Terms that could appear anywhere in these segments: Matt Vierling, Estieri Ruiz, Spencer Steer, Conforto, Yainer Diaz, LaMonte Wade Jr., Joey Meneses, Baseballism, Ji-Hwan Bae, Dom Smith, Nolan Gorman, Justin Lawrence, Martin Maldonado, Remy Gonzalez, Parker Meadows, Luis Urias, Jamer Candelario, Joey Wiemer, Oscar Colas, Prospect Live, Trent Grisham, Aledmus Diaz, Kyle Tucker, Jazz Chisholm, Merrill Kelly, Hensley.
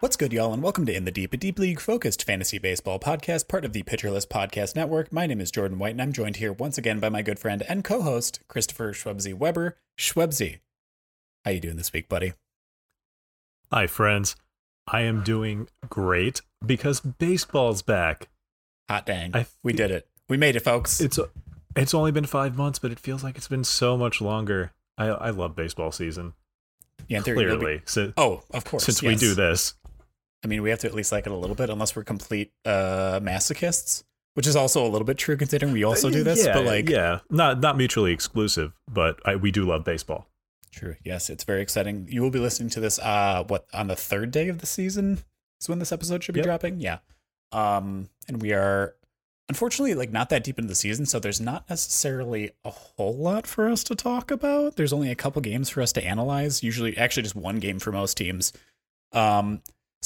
What's good, y'all, and welcome to In the Deep, a Deep League-focused fantasy baseball podcast, part of the Pitcherless Podcast Network. My name is Jordan White, and I'm joined here once again by my good friend and co-host, Christopher Schwebsi. Schwebsi, how you doing this week, buddy? Hi, friends. I am doing great because baseball's back. Hot dang. We did it. We made it, folks. It's only been 5 months, but it feels like it's been so much longer. I love baseball season. Yeah, in theory, clearly. Of course. Since we do this. I mean, we have to at least like it a little bit, unless we're complete masochists, which is also a little bit true considering we also do this. Yeah, but like, yeah, not mutually exclusive, but we do love baseball. True. Yes, it's very exciting. You will be listening to this on the third day of the season is when this episode should be dropping. Yeah. And we are unfortunately like not that deep into the season, so there's not necessarily a whole lot for us to talk about. There's only a couple games for us to analyze. Usually, actually, just one game for most teams.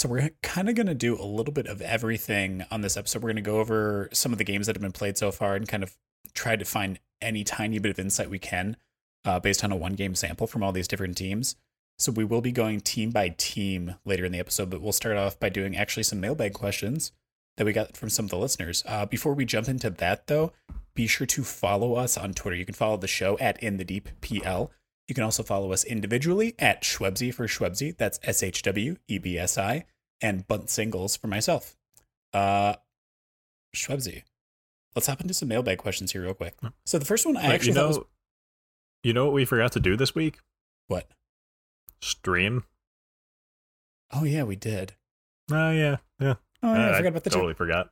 So we're kind of going to do a little bit of everything on this episode. We're going to go over some of the games that have been played so far and kind of try to find any tiny bit of insight we can based on a one-game sample from all these different teams. So we will be going team by team later in the episode, but we'll start off by doing actually some mailbag questions that we got from some of the listeners. Before we jump into that, though, be sure to follow us on Twitter. You can follow the show at InTheDeepPL. You can also follow us individually at Schwebsi for Schwebsi. That's SHWEBSI, and Bunt Singles for myself. Schwebsi, let's hop into some mailbag questions here real quick. So the first one you know what we forgot to do this week? What? Stream. Oh yeah, we did. Oh yeah, yeah. Oh yeah, I forgot about the totally forgot.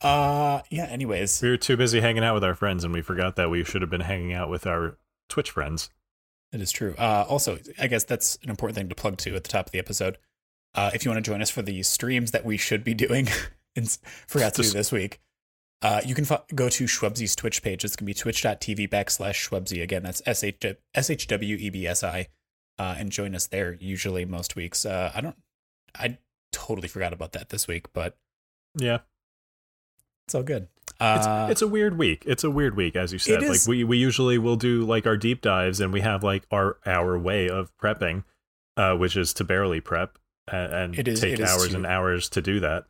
Yeah. Anyways, we were too busy hanging out with our friends, and we forgot that we should have been hanging out with our Twitch friends. It is true. Also, I guess that's an important thing to plug to at the top of the episode. If you want to join us for the streams that we should be doing and forgot to do this week, you can go to Schwebsi's Twitch page. It's going to be twitch.tv/Schwebsi. Again, that's SHWEBSI, and join us there usually most weeks. I totally forgot about that this week, but yeah, it's all good. It's a weird week. It's a weird week, as you said. Like we usually will do like our deep dives, and we have like our way of prepping, which is to barely prep and take hours and hours to do that.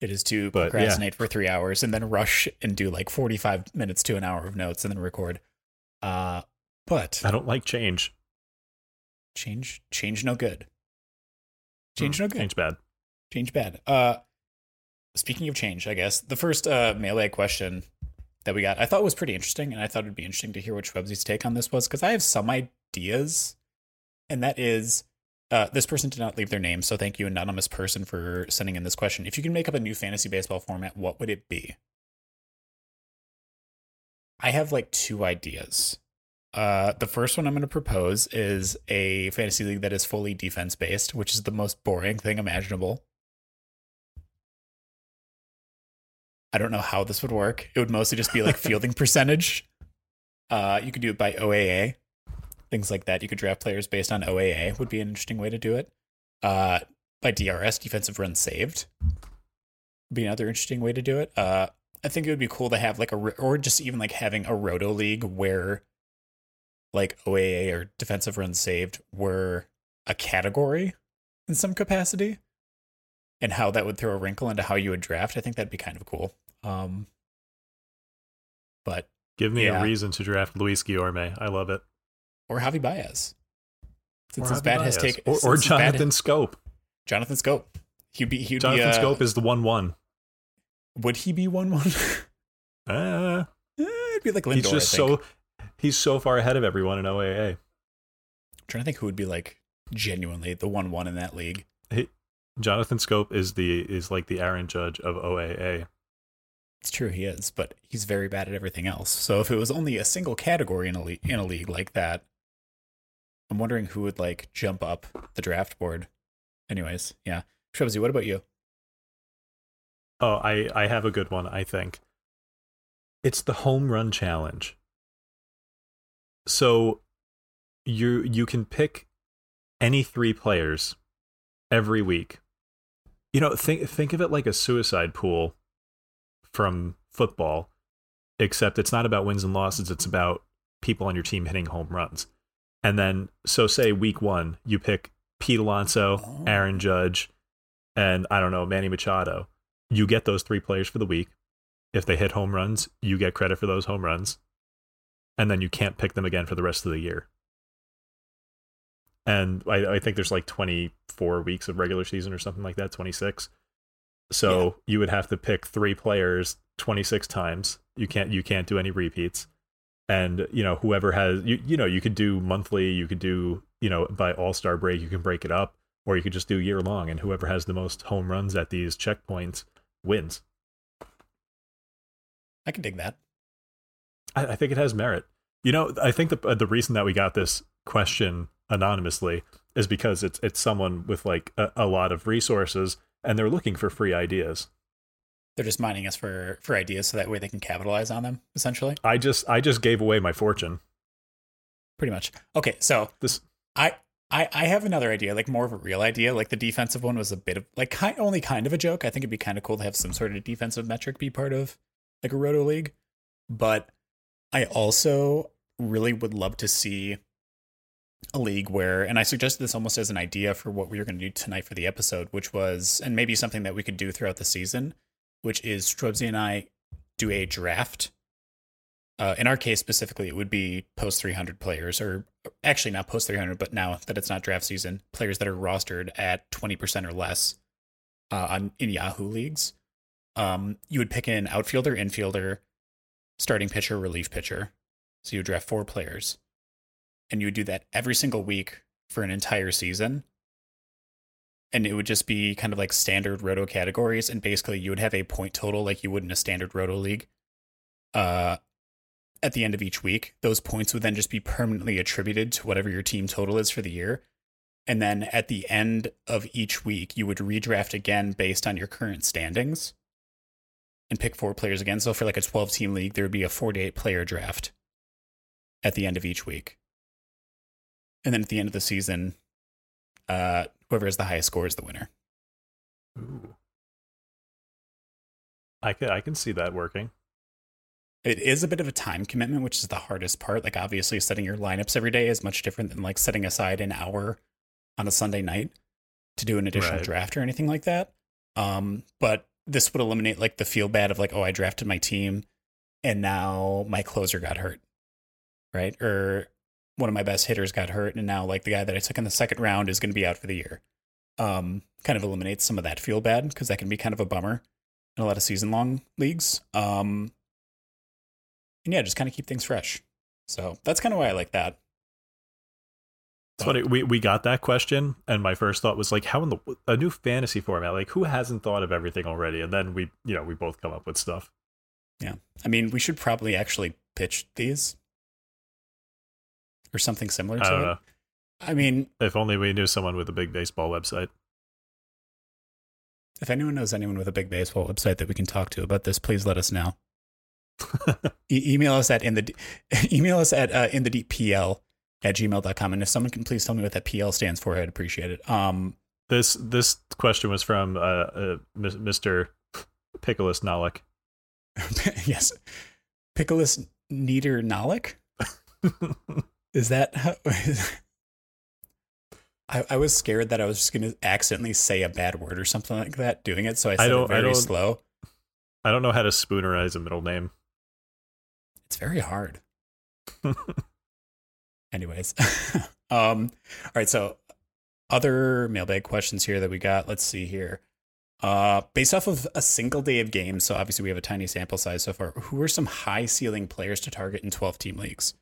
It is to procrastinate for 3 hours and then rush and do like 45 minutes to an hour of notes and then record. But I don't like change. Change no good. Change no good. Change bad. Speaking of change, I guess, the first mailbag question that we got, I thought was pretty interesting, and I thought it'd be interesting to hear what Schwebsi's take on this was, because I have some ideas, and that is, this person did not leave their name, so thank you, anonymous person, for sending in this question. If you can make up a new fantasy baseball format, what would it be? I have, like, two ideas. The first one I'm going to propose is a fantasy league that is fully defense-based, which is the most boring thing imaginable. I don't know how this would work. It would mostly just be like fielding percentage. You could do it by OAA, things like that. You could draft players based on OAA would be an interesting way to do it. By DRS, defensive runs saved, would be another interesting way to do it. I think it would be cool to have like or just even like having a roto league where like OAA or defensive runs saved were a category in some capacity, and how that would throw a wrinkle into how you would draft. I think that'd be kind of cool. But give me a reason to draft Luis Guillorme. I love it. Or Javi Baez. Or Jonathan Schoop. Jonathan Schoop. Jonathan Schoop is the 1-1. Would he be 1-1? It'd be like Lindor. He's so far ahead of everyone in OAA. I'm trying to think who would be like genuinely the 1-1 in that league. Jonathan Schoop is like the Aaron Judge of OAA. It's true, he is, but he's very bad at everything else. So if it was only a single category in a league like that, I'm wondering who would like jump up the draft board. Anyways, yeah. Schwebsi, what about you? Oh, I have a good one, I think. It's the home run challenge. So you can pick any three players every week. You know, think of it like a suicide pool from football, except it's not about wins and losses, it's about people on your team hitting home runs. And then, so say week one, you pick Pete Alonso, Aaron Judge, and I don't know, Manny Machado. You get those three players for the week. If they hit home runs, you get credit for those home runs. And then you can't pick them again for the rest of the year. And I think there's like 24 weeks of regular season or something like that, 26. So yeah. You would have to pick three players 26 times. You can't do any repeats. And, you know, whoever has, you could do monthly, you could do, by all-star break, you can break it up, or you could just do year long. And whoever has the most home runs at these checkpoints wins. I can dig that. I think it has merit. You know, I think the reason that we got this question anonymously is because it's someone with like a lot of resources and they're looking for free ideas. They're just mining us for ideas so that way they can capitalize on them, essentially. I just gave away my fortune. Pretty much. Okay, so this I have another idea, like more of a real idea. Like the defensive one was a bit of like only kind of a joke. I think it'd be kind of cool to have some sort of defensive metric be part of like a roto league. But I also really would love to see a league where, and I suggested this almost as an idea for what we were going to do tonight for the episode, which was, and maybe something that we could do throughout the season, which is Schwebsi and I do a draft. In our case specifically, it would be post 300 players, or actually not post 300, but now that it's not draft season, players that are rostered at 20% or less in Yahoo leagues. You would pick an outfielder, infielder, starting pitcher, relief pitcher. So you would draft four players. And you would do that every single week for an entire season. And it would just be kind of like standard roto categories. And basically you would have a point total like you would in a standard roto league. At the end of each week, those points would then just be permanently attributed to whatever your team total is for the year. And then at the end of each week, you would redraft again based on your current standings and pick four players again. So for like a 12-team league, there would be a 48-player draft at the end of each week. And then at the end of the season, whoever has the highest score is the winner. Ooh. I can see that working. It is a bit of a time commitment, which is the hardest part. Like, obviously, setting your lineups every day is much different than, like, setting aside an hour on a Sunday night to do an additional draft or anything like that. But this would eliminate, like, the feel bad of, like, oh, I drafted my team, and now my closer got hurt, right? Or one of my best hitters got hurt, and now like the guy that I took in the second round is going to be out for the year. Kind of eliminates some of that feel bad, because that can be kind of a bummer in a lot of season long leagues. And yeah, just kind of keep things fresh. So that's kind of why I like that. It's funny, we got that question, and my first thought was like, how in a new fantasy format, like who hasn't thought of everything already? And then we both come up with stuff. Yeah, I mean, we should probably actually pitch these. Or something similar to it. I mean, if only we knew someone with a big baseball website. If anyone knows anyone with a big baseball website that we can talk to about this, please let us know. Email us at inthedeeppl@gmail.com. And if someone can please tell me what that PL stands for, I'd appreciate it. This question was from Mr. Picklus Nalik. Yes, Picklus Nieder Nalik. Is that how, I was scared that I was just going to accidentally say a bad word or something like that doing it, so I said it very slow. I don't know how to spoonerize a middle name. It's very hard. Anyways. All right, so other mailbag questions here that we got. Let's see here. Based off of a single day of games, so obviously we have a tiny sample size so far, who are some high-ceiling players to target in 12-team leagues?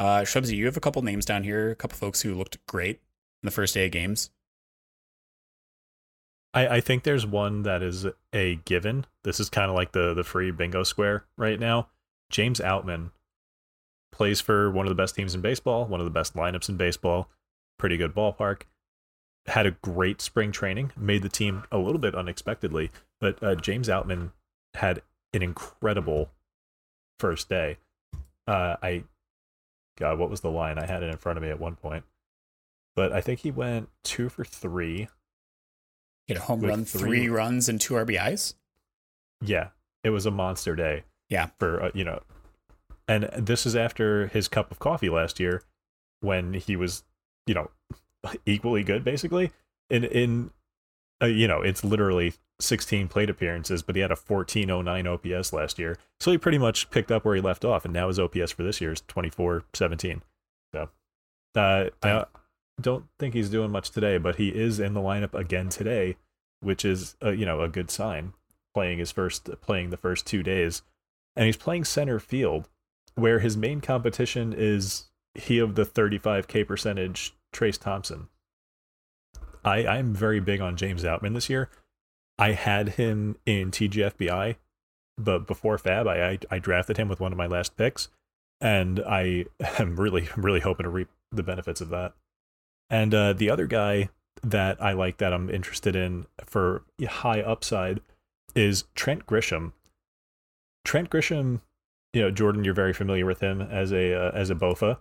Schwebsi, you have a couple names down here, a couple folks who looked great in the first day of games. I think there's one that is a given. This is kind of like the free bingo square right now. James Outman plays for one of the best teams in baseball, one of the best lineups in baseball, pretty good ballpark, had a great spring training, made the team a little bit unexpectedly, but James Outman had an incredible first day. God, what was the line? I had it in front of me at one point. But I think he went 2 for 3. Get a home run, 3 runs, and 2 RBIs? Yeah, it was a monster day. Yeah. For, and this is after his cup of coffee last year when he was, equally good, basically. And it's literally 16 plate appearances, but he had a 14.09 OPS last year. So he pretty much picked up where he left off, and now his OPS for this year is 24.17. So I don't think he's doing much today, but he is in the lineup again today, which is a good sign. Playing the first 2 days, and he's playing center field, where his main competition is he of the 35K percentage Trace Thompson. I'm very big on James Outman this year. I had him in TGFBI, but before Fab, I drafted him with one of my last picks, and I am really, really hoping to reap the benefits of that. And the other guy that I like that I'm interested in for high upside is Trent Grisham. Trent Grisham, Jordan, you're very familiar with him as a BOFA.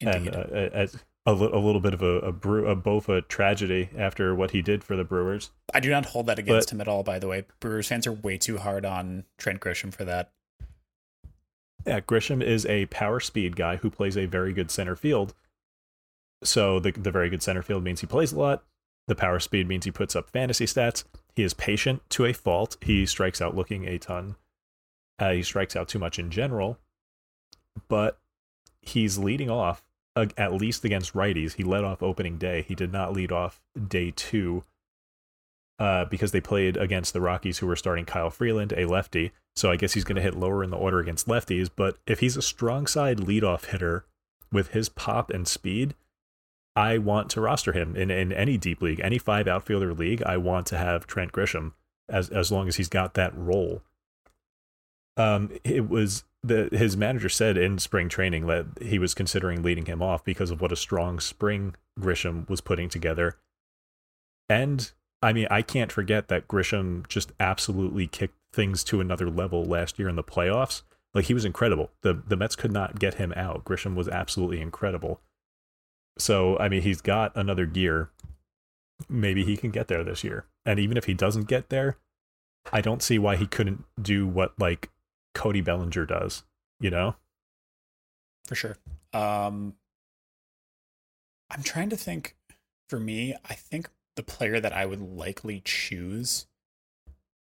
Indeed. And as a little bit of a BOFA tragedy after what he did for the Brewers. I do not hold that against him at all, by the way. Brewers fans are way too hard on Trent Grisham for that. Yeah, Grisham is a power speed guy who plays a very good center field. So the very good center field means he plays a lot. The power speed means he puts up fantasy stats. He is patient to a fault. He strikes out looking a ton. He strikes out too much in general. But he's leading off, at least against righties. He led off opening day. He did not lead off day two because they played against the Rockies, who were starting Kyle Freeland, a lefty. So I guess he's going to hit lower in the order against lefties. But if he's a strong side leadoff hitter with his pop and speed, I want to roster him in any deep league, any 5 outfielder league. I want to have Trent Grisham as long as he's got that role. It was his manager said in spring training that he was considering leading him off because of what a strong spring Grisham was putting together. And I mean, I can't forget that Grisham just absolutely kicked things to another level last year in the playoffs. Like, he was incredible. The Mets could not get him out. Grisham was absolutely incredible. So, I mean, he's got another gear. Maybe he can get there this year. And even if he doesn't get there, I don't see why he couldn't do what, like, Cody Bellinger does, For sure. I'm trying to think. For me, I think the player that I would likely choose,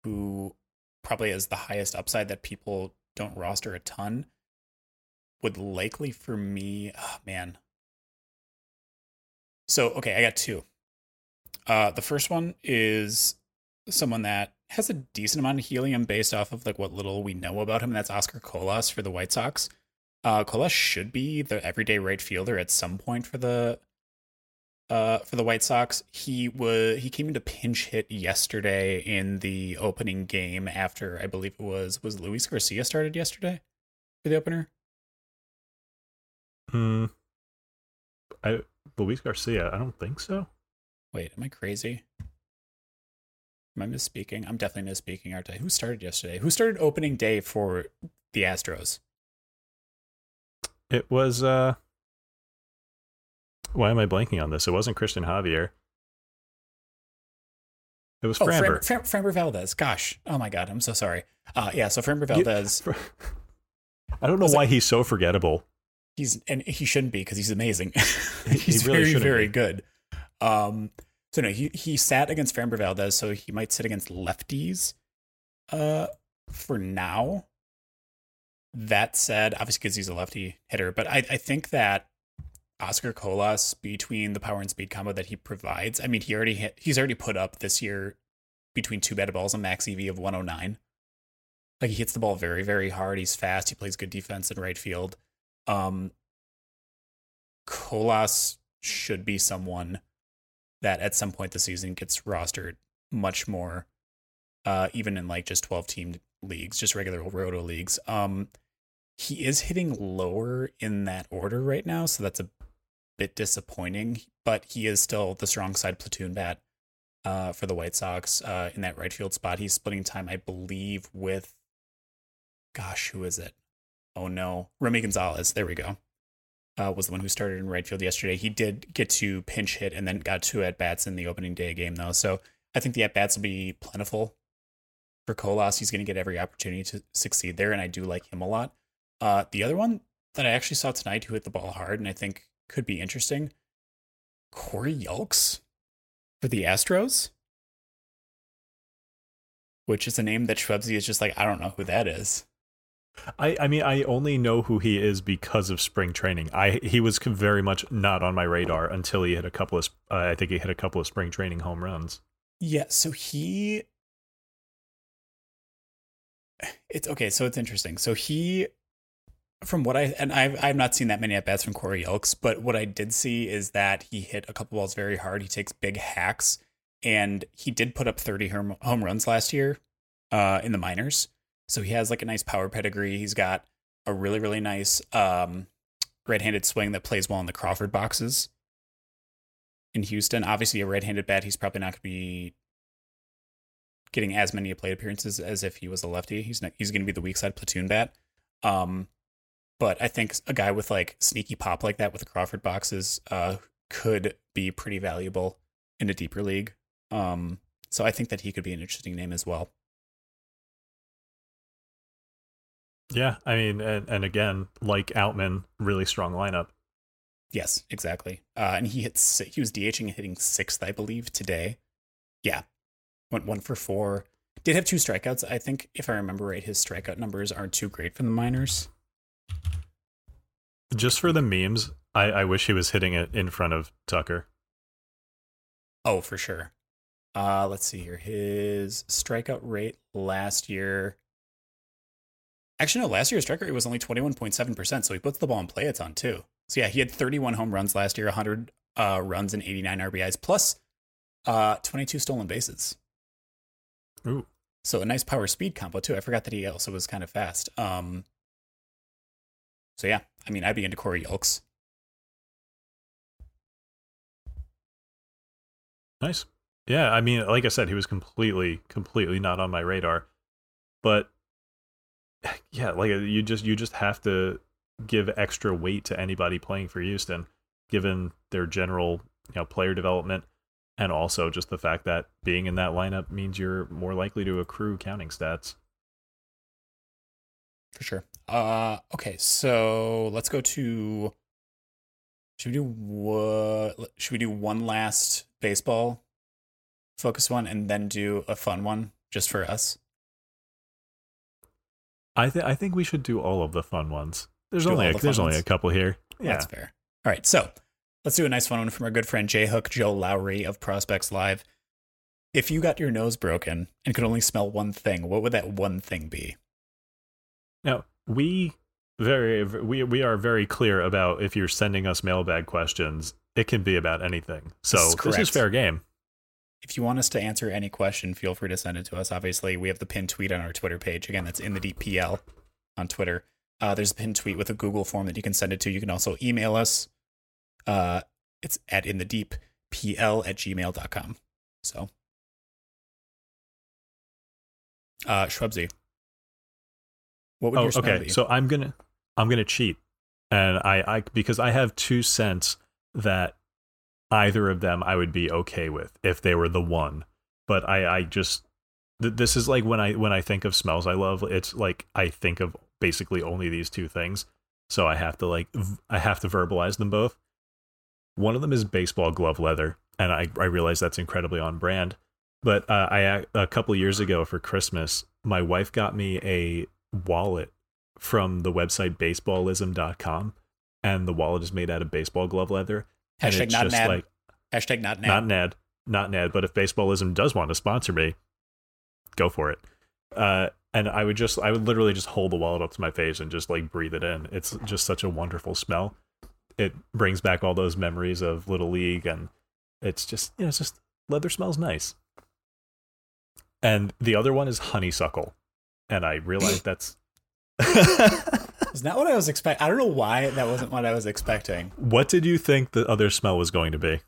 who probably has the highest upside that people don't roster a ton, would likely for me... Oh, man. So, okay, I got 2. The first one is someone that has a decent amount of helium based off of like what little we know about him. That's Oscar Colas for the White Sox. Colas should be the everyday right fielder at some point for the White Sox. He came into pinch hit yesterday in the opening game after, I believe it was Luis Garcia started yesterday for the opener? Luis Garcia, I don't think so. Wait, am I crazy? Am I misspeaking? I'm definitely misspeaking, aren't I? Who started yesterday? Who started opening day for the Astros? It was, why am I blanking on this? It wasn't Christian Javier. It was Framber. Framber Valdez. Gosh. Oh my God. I'm so sorry. So Framber Valdez. I don't know why he's so forgettable. He shouldn't be, because he's amazing. He's he really very, very good. So no, he sat against Framber Valdez, so he might sit against lefties for now. That said, obviously because he's a lefty hitter, but I think that Oscar Colas, between the power and speed combo that he provides, I mean, he's already put up this year between two batted balls a max EV of 109. Like, he hits the ball very, very hard. He's fast. He plays good defense in right field. Colas should be someone that at some point this season gets rostered much more, even in like just 12-team leagues, just regular roto leagues. He is hitting lower in that order right now, so that's a bit disappointing, but he is still the strong side platoon bat for the White Sox in that right field spot. He's splitting time, I believe, with, gosh, who is it? Oh, no, Remy Gonzalez. There we go. Was the one who started in right field yesterday. He did get to pinch hit and then got two at-bats in the opening day game, though. So I think the at-bats will be plentiful for Colas. He's going to get every opportunity to succeed there, and I do like him a lot. The other one that I actually saw tonight who hit the ball hard and I think could be interesting, Corey Julks for the Astros, which is a name that Schwebsi is just like, I don't know who that is. I mean, I only know who he is because of spring training. He was very much not on my radar until he hit a couple of, I think he hit a couple of spring training home runs. Yeah. So it's interesting. So I've not seen that many at-bats from Corey Julks, but what I did see is that he hit a couple balls very hard. He takes big hacks, and he did put up 30 home runs last year in the minors. So he has like a nice power pedigree. He's got a really, really nice right-handed swing that plays well in the Crawford boxes in Houston. Obviously, a right-handed bat, he's probably not going to be getting as many plate appearances as if he was a lefty. He's going to be the weak side platoon bat. But I think a guy with like sneaky pop like that with the Crawford boxes could be pretty valuable in a deeper league. So I think that he could be an interesting name as well. Yeah, I mean, and again, like Outman, really strong lineup. Yes, exactly. And he was DHing and hitting sixth, I believe, today. Yeah, went 1 for 4. Did have 2 strikeouts. I think, if I remember right, his strikeout numbers aren't too great for the minors. Just for the memes, I wish he was hitting it in front of Tucker. Oh, for sure. Let's see here. His strikeout rate last year... Actually, no, last year's strikeout rate was only 21.7%, so he puts the ball in play a ton, too. So, yeah, he had 31 home runs last year, 100 runs and 89 RBIs, plus 22 stolen bases. Ooh. So a nice power-speed combo, too. I forgot that he also was kind of fast. So, yeah, I mean, I'd be into Corey Julks. Nice. Yeah, I mean, like I said, he was completely not on my radar. But... yeah, like you just have to give extra weight to anybody playing for Houston, given their general, player development, and also just the fact that being in that lineup means you're more likely to accrue counting stats. For sure. Okay, so let's go to. Should we do one last baseball focus one and then do a fun one just for us? I think we should do all of the fun ones. There's only a couple here. Yeah. That's fair. All right, so let's do a nice fun one from our good friend J Hook, Joe Lowry of Prospects Live. If you got your nose broken and could only smell one thing, what would that one thing be? Now, we are very clear about if you're sending us mailbag questions, it can be about anything. So this is fair game. If you want us to answer any question, feel free to send it to us. Obviously, we have the pinned tweet on our Twitter page. Again, that's In the Deep PL on Twitter. There's a pinned tweet with a Google form that you can send it to. You can also email us. It's at inthedeeppl@gmail.com. So, Schwebsi, what would your smell be? So I'm gonna cheat, and I because I have 2 cents that. Either of them I would be okay with if they were the one, but this is like when I think of smells I love, it's like I think of basically only these 2 things, so I have to verbalize them both. One of them is baseball glove leather, and I realize that's incredibly on brand, but a couple years ago for Christmas, my wife got me a wallet from the website baseballism.com, and the wallet is made out of baseball glove leather. Hashtag not Nad. Like, hashtag not Nad. Not Nad. But if Baseballism does want to sponsor me, go for it. And I would literally just hold the wallet up to my face and just like breathe it in. It's just such a wonderful smell. It brings back all those memories of Little League and It's just, you know, it's just leather smells nice. And the other one is honeysuckle. And I realized that's... It's not what I was expecting. I don't know why that wasn't what I was expecting. What did you think the other smell was going to be?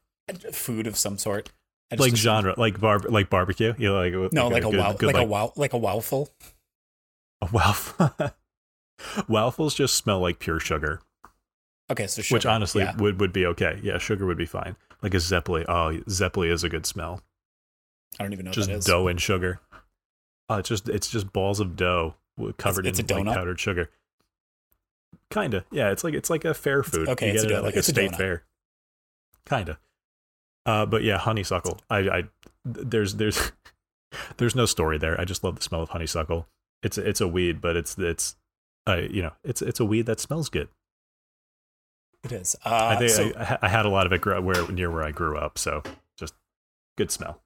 Food of some sort. Like genre, like barbecue? You know, like, no, like a, good, like a waffle. A waffle? Waffles just smell like pure sugar. Okay, so sugar. Which honestly would be okay. Yeah, sugar would be fine. Like a Zeppeli. Oh, Zeppeli is a good smell. I don't even know what that is. Just dough and sugar. It's just balls of dough covered in like powdered sugar. Kinda, yeah. It's like a fair food. Okay, you get it at like a state fair. Kinda, but yeah, honeysuckle. There's no story there. I just love the smell of honeysuckle. It's a weed, but it's a weed that smells good. It is. I had a lot of it near where I grew up, so just good smell.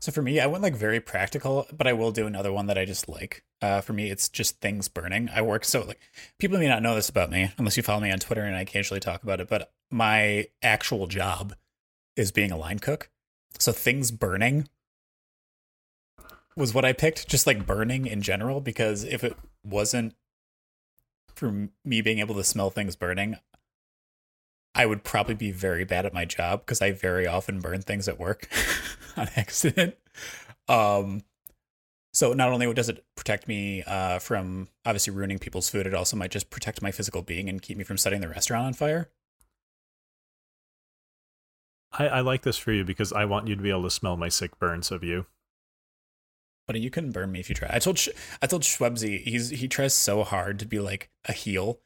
So for me, I went like very practical, but I will do another one that I just like. For me, it's just things burning. I work so like people may not know this about me unless you follow me on Twitter and I occasionally talk about it. But my actual job is being a line cook. So things burning was what I picked, just like burning in general, because if it wasn't for me being able to smell things burning, I would probably be very bad at my job because I very often burn things at work on accident. So not only does it protect me from obviously ruining people's food, it also might just protect my physical being and keep me from setting the restaurant on fire. I like this for you because I want you to be able to smell my sick burns of you. But you couldn't burn me if you tried. I told Schwebsi, he tries so hard to be like a heel.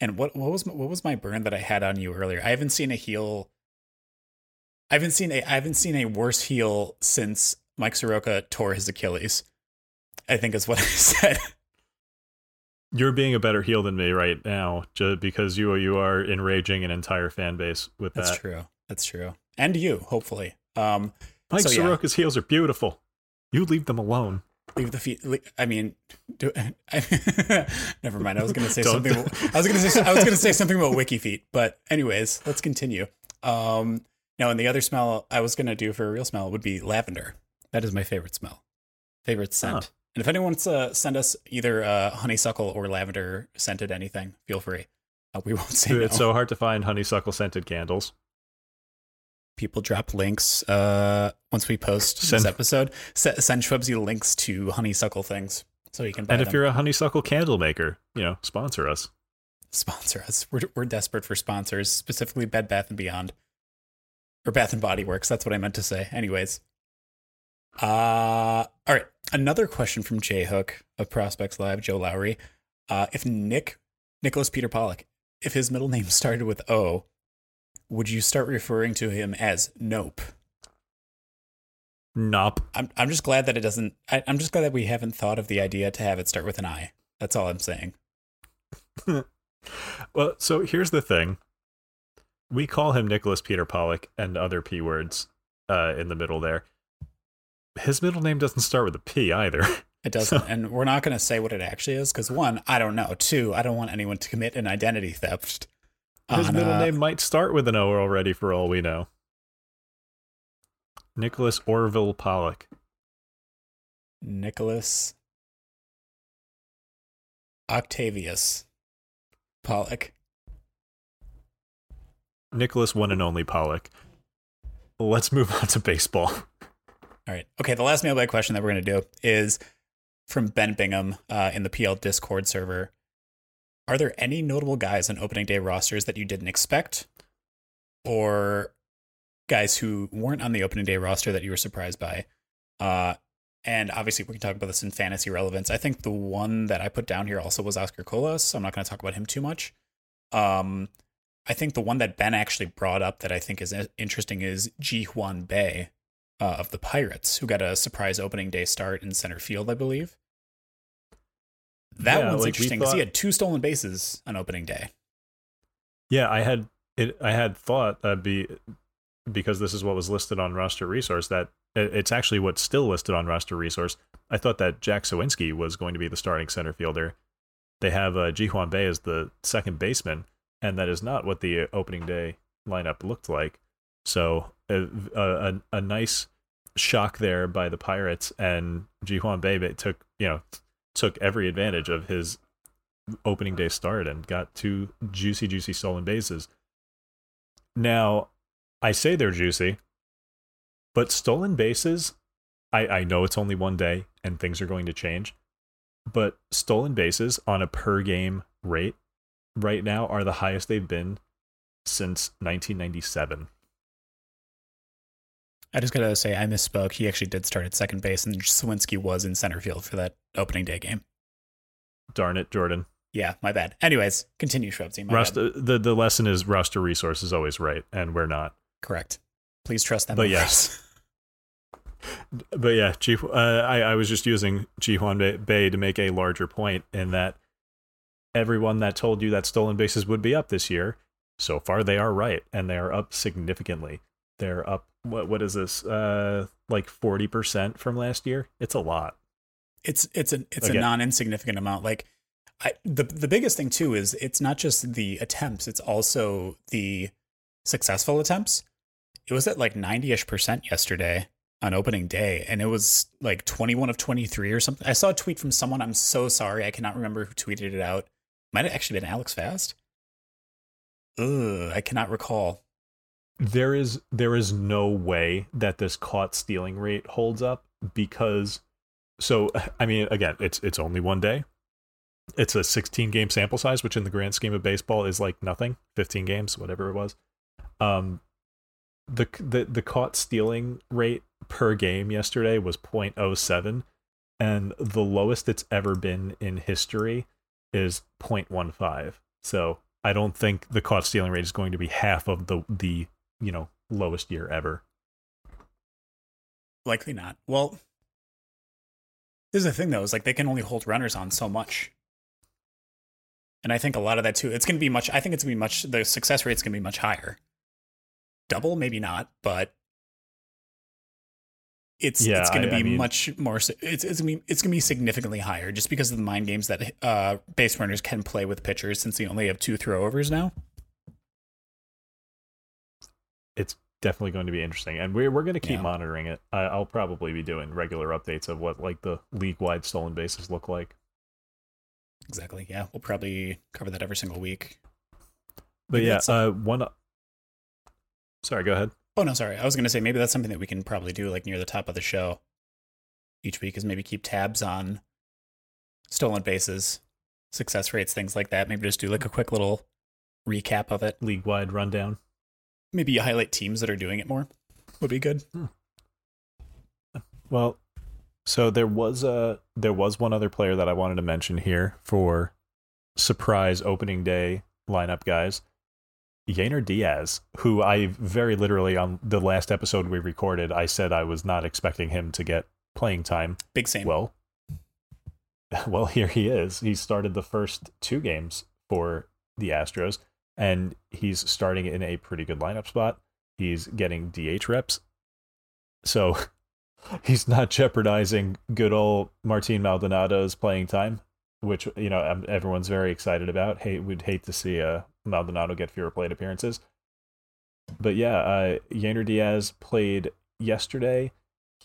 And what was my burn that I had on you earlier? I haven't seen a worse heel since Mike Soroka tore his Achilles, I think is what I said. You're being a better heel than me right now, just because you are enraging an entire fan base with that. That's true. And you, hopefully. Mike Soroka's heels are beautiful. You leave them alone. Leave the feet. Never mind. I was going to say something. I was going to say something about wiki feet. But anyways, let's continue. Now, and the other smell I was going to do for a real smell would be lavender. That is my favorite smell, favorite scent. Oh. And if anyone wants to send us either honeysuckle or lavender scented anything, feel free. We won't say no. It's so hard to find honeysuckle scented candles. People drop links once we post this episode. Send Schwebsi links to honeysuckle things so you can buy them. And if you're a honeysuckle candle maker, you know, sponsor us. We're desperate for sponsors, specifically Bed Bath & Beyond. Or Bath & Body Works, that's what I meant to say. Anyways. All right, another question from J Hook of Prospects Live, Joe Lowry. If Nicholas Peter Pollock, if his middle name started with O, would you start referring to him as Nope? Nope. I'm just glad that it doesn't. I'm just glad that we haven't thought of the idea to have it start with an I. That's all I'm saying. Well, so here's the thing. We call him Nicholas Peter Pollock and other P words in the middle there. His middle name doesn't start with a P either. It doesn't. So. And we're not going to say what it actually is because one, I don't know. Two, I don't want anyone to commit an identity theft. His middle name might start with an O already, for all we know. Nicholas Orville Pollock. Nicholas Octavius Pollock. Nicholas one and only Pollock. Let's move on to baseball. All right. Okay, the last mailbag question that we're going to do is from Ben Bingham in the PL Discord server. Are there any notable guys on opening day rosters that you didn't expect, or guys who weren't on the opening day roster that you were surprised by? And obviously we can talk about this in fantasy relevance. I think the one that I put down here also was Oscar Colas, so I'm not going to talk about him too much. I think the one that Ben actually brought up that I think is interesting is Ji-Hwan Bae of the Pirates, who got a surprise opening day start in center field, I believe. That one's like interesting because he had 2 stolen bases on opening day. Yeah, I had thought that'd be because this is what was listed on Roster Resource. That it's actually what's still listed on Roster Resource. I thought that Jack Sawinski was going to be the starting center fielder. They have Ji-Hwan Bae as the second baseman, and that is not what the opening day lineup looked like. So a nice shock there by the Pirates, and Ji-Hwan Bae took every advantage of his opening day start and got two juicy stolen bases. Now, I say they're juicy, but stolen bases, I know it's only one day and things are going to change, but stolen bases on a per game rate right now are the highest they've been since 1997. I just got to say, I misspoke. He actually did start at second base, and Sawinski was in center field for that opening day game. Darn it, Jordan. Yeah, my bad. Anyways, continue, Schwebsi. The lesson is Roster Resource is always right, and we're not. Correct. Please trust them. But yes. But yeah, I was just using Ji-Hwan Bae to make a larger point in that everyone that told you that stolen bases would be up this year, so far they are right, and they are up significantly. They're up, what is this, like 40% from last year? It's a lot. It's a non-insignificant amount. Like, the biggest thing too is it's not just the attempts, it's also the successful attempts. It was at like 90-ish% yesterday on opening day, and it was like 21 of 23 or something. I saw a tweet from someone. I'm so sorry, I cannot remember who tweeted it out. Might have actually been Alex Fast. I cannot recall. There is no way that this caught stealing rate holds up because. So, I mean, again, it's only one day. It's a 16-game sample size, which in the grand scheme of baseball is like nothing. 15 games, whatever it was. The caught stealing rate per game yesterday was 0.07, and the lowest it's ever been in history is 0.15. So I don't think the caught stealing rate is going to be half of the lowest year ever. Likely not. Well, this is the thing, though, is like they can only hold runners on so much. And I think a lot of that, too, the success rate's going to be much higher. Double, maybe not, but it's going to be much more. It's going to be significantly higher just because of the mind games that base runners can play with pitchers since they only have 2 throwovers now. It's definitely going to be interesting, and we're going to keep monitoring it. I'll probably be doing regular updates of what like the league-wide stolen bases look like. Exactly. Yeah, we'll probably cover that every single week. But maybe one. Sorry, go ahead. Oh, no, sorry. I was going to say maybe that's something that we can probably do like near the top of the show each week is maybe keep tabs on stolen bases, success rates, things like that. Maybe just do like a quick little recap of it. League-wide rundown. Maybe you highlight teams that are doing it more would be good. Well, so there was one other player that I wanted to mention here for surprise opening day lineup guys. Yainer Diaz, who I very literally on the last episode we recorded, I said I was not expecting him to get playing time. Big same. Well, here he is. He started the first 2 games for the Astros, and he's starting in a pretty good lineup spot. He's getting DH reps. So he's not jeopardizing good old Martin Maldonado's playing time, which, everyone's very excited about. Hey, we'd hate to see Maldonado get fewer plate appearances. But yeah, Yainer Diaz played yesterday.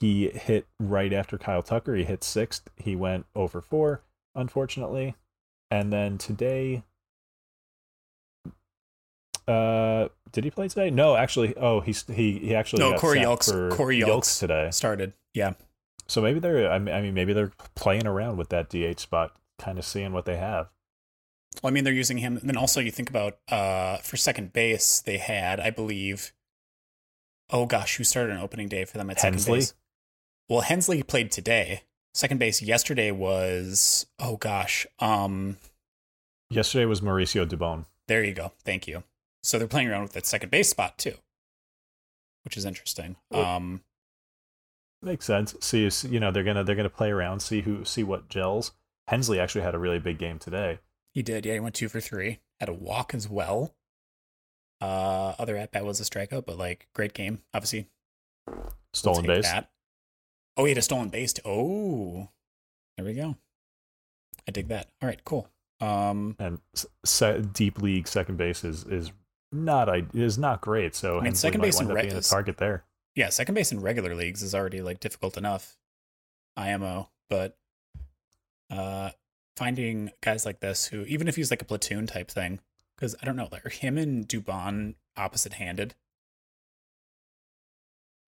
He hit right after Kyle Tucker. He hit 6th. He went 0 for 4, unfortunately. And then today... did he play today? No, actually. Oh, he actually no. Corey Julks today started. Yeah. So maybe they're playing around with that DH spot, kind of seeing what they have. Well, I mean, they're using him. And then also you think about for second base, they had, I believe, oh gosh, who started an opening day for them at Hensley? Second base? Well, Hensley played today. Second base yesterday was, oh gosh. Yesterday was Mauricio Dubon. There you go. Thank you. So they're playing around with that second base spot too, which is interesting. Makes sense. See, so they're gonna play around, see what gels. Hensley actually had a really big game today. He did, yeah. He went 2 for 3, had a walk as well. Other at bat was a strikeout, but like great game, obviously. Stolen base. That. Oh, he had a stolen base. Oh, there we go. I dig that. All right, cool. And deep league second base is is not great. So I mean, second base and being a target there. Yeah, second base in regular leagues is already like difficult enough, IMO, but finding guys like this who, even if he's like a platoon type thing, because I don't know, like him and Dubon opposite-handed.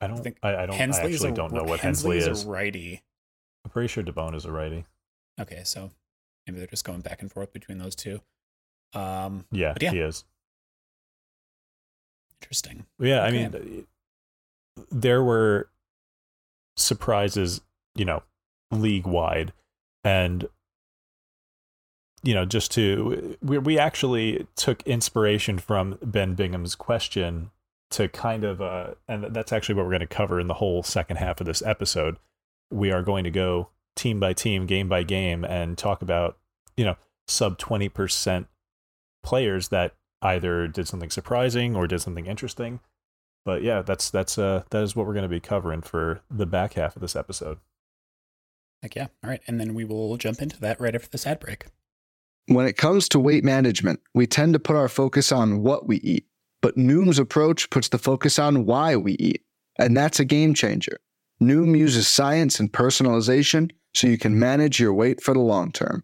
I actually don't know what Hensley is. A righty. I'm pretty sure Dubon is a righty. Okay, so maybe they're just going back and forth between those two. Yeah, he is. Interesting. Yeah, okay. I mean, there were surprises, you know, league-wide. And, you know, just to... We actually took inspiration from Ben Bingham's question to kind of... and that's actually what we're going to cover in the whole second half of this episode. We are going to go team by team, game by game, and talk about, you know, sub 20% players that either did something surprising or did something interesting. But yeah, that is what we're going to be covering for the back half of this episode. Heck yeah. All right. And then we will jump into that right after this ad break. When it comes to weight management, we tend to put our focus on what we eat, but Noom's approach puts the focus on why we eat. And that's a game changer. Noom uses science and personalization so you can manage your weight for the long term.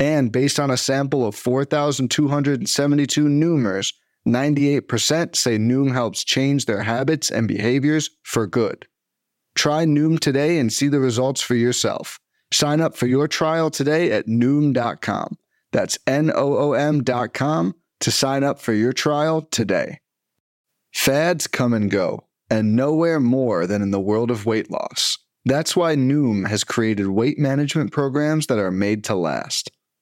And based on a sample of 4,272 Noomers, 98% say Noom helps change their habits and behaviors for good. Try Noom today and see the results for yourself. Sign up for your trial today at Noom.com. That's Noom.com to sign up for your trial today. Fads come and go, and nowhere more than in the world of weight loss. That's why Noom has created weight management programs that are made to last.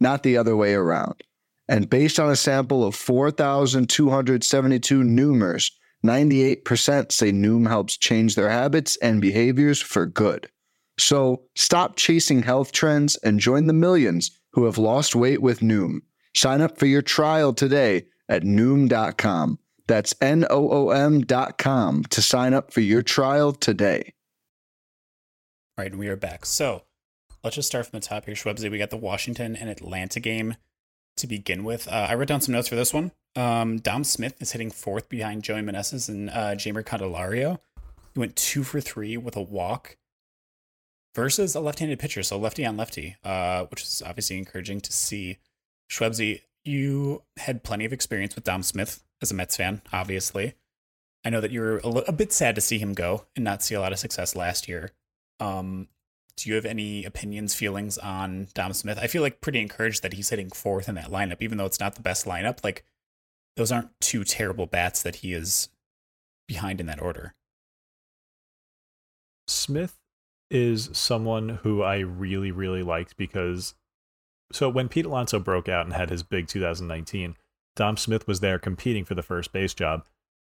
not the other way around. And based on a sample of 4,272 Noomers, 98% say Noom helps change their habits and behaviors for good. So stop chasing health trends and join the millions who have lost weight with Noom. Sign up for your trial today at Noom.com. That's Noom.com to sign up for your trial today. All right, and we are back. So let's just start from the top here, Schwebsi. We got the Washington and Atlanta game to begin with. I wrote down some notes for this one. Dom Smith is hitting fourth behind Joey Meneses and Jamer Candelario. He went 2 for 3 with a walk versus a left-handed pitcher, so lefty on lefty, which is obviously encouraging to see. Schwebsi, you had plenty of experience with Dom Smith as a Mets fan, obviously. I know that you were a bit sad to see him go and not see a lot of success last year. Do you have any opinions, feelings on Dom Smith? I feel like pretty encouraged that he's hitting fourth in that lineup, even though it's not the best lineup. Like, those aren't two terrible bats that he is behind in that order. Smith is someone who I really, really liked because... So when Pete Alonso broke out and had his big 2019, Dom Smith was there competing for the first base job.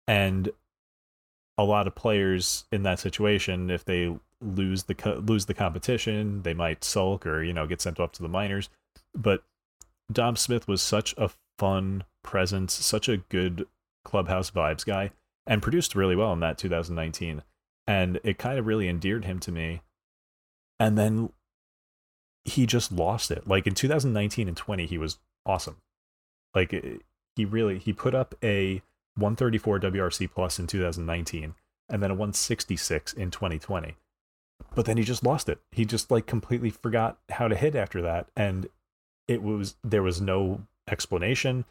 And a lot of players in that situation, if they lose the competition, they might sulk or, you know, get sent off to the minors. But Dom Smith was such a fun presence, such a good clubhouse vibes guy, and produced really well in that 2019. And it kind of really endeared him to me. And then he just lost it. Like in 2019 and 20, he was awesome. Like he put up a 134 WRC plus in 2019 and then a 166 in 2020. But then he just lost it. He just like completely forgot how to hit after that. And there was no explanation.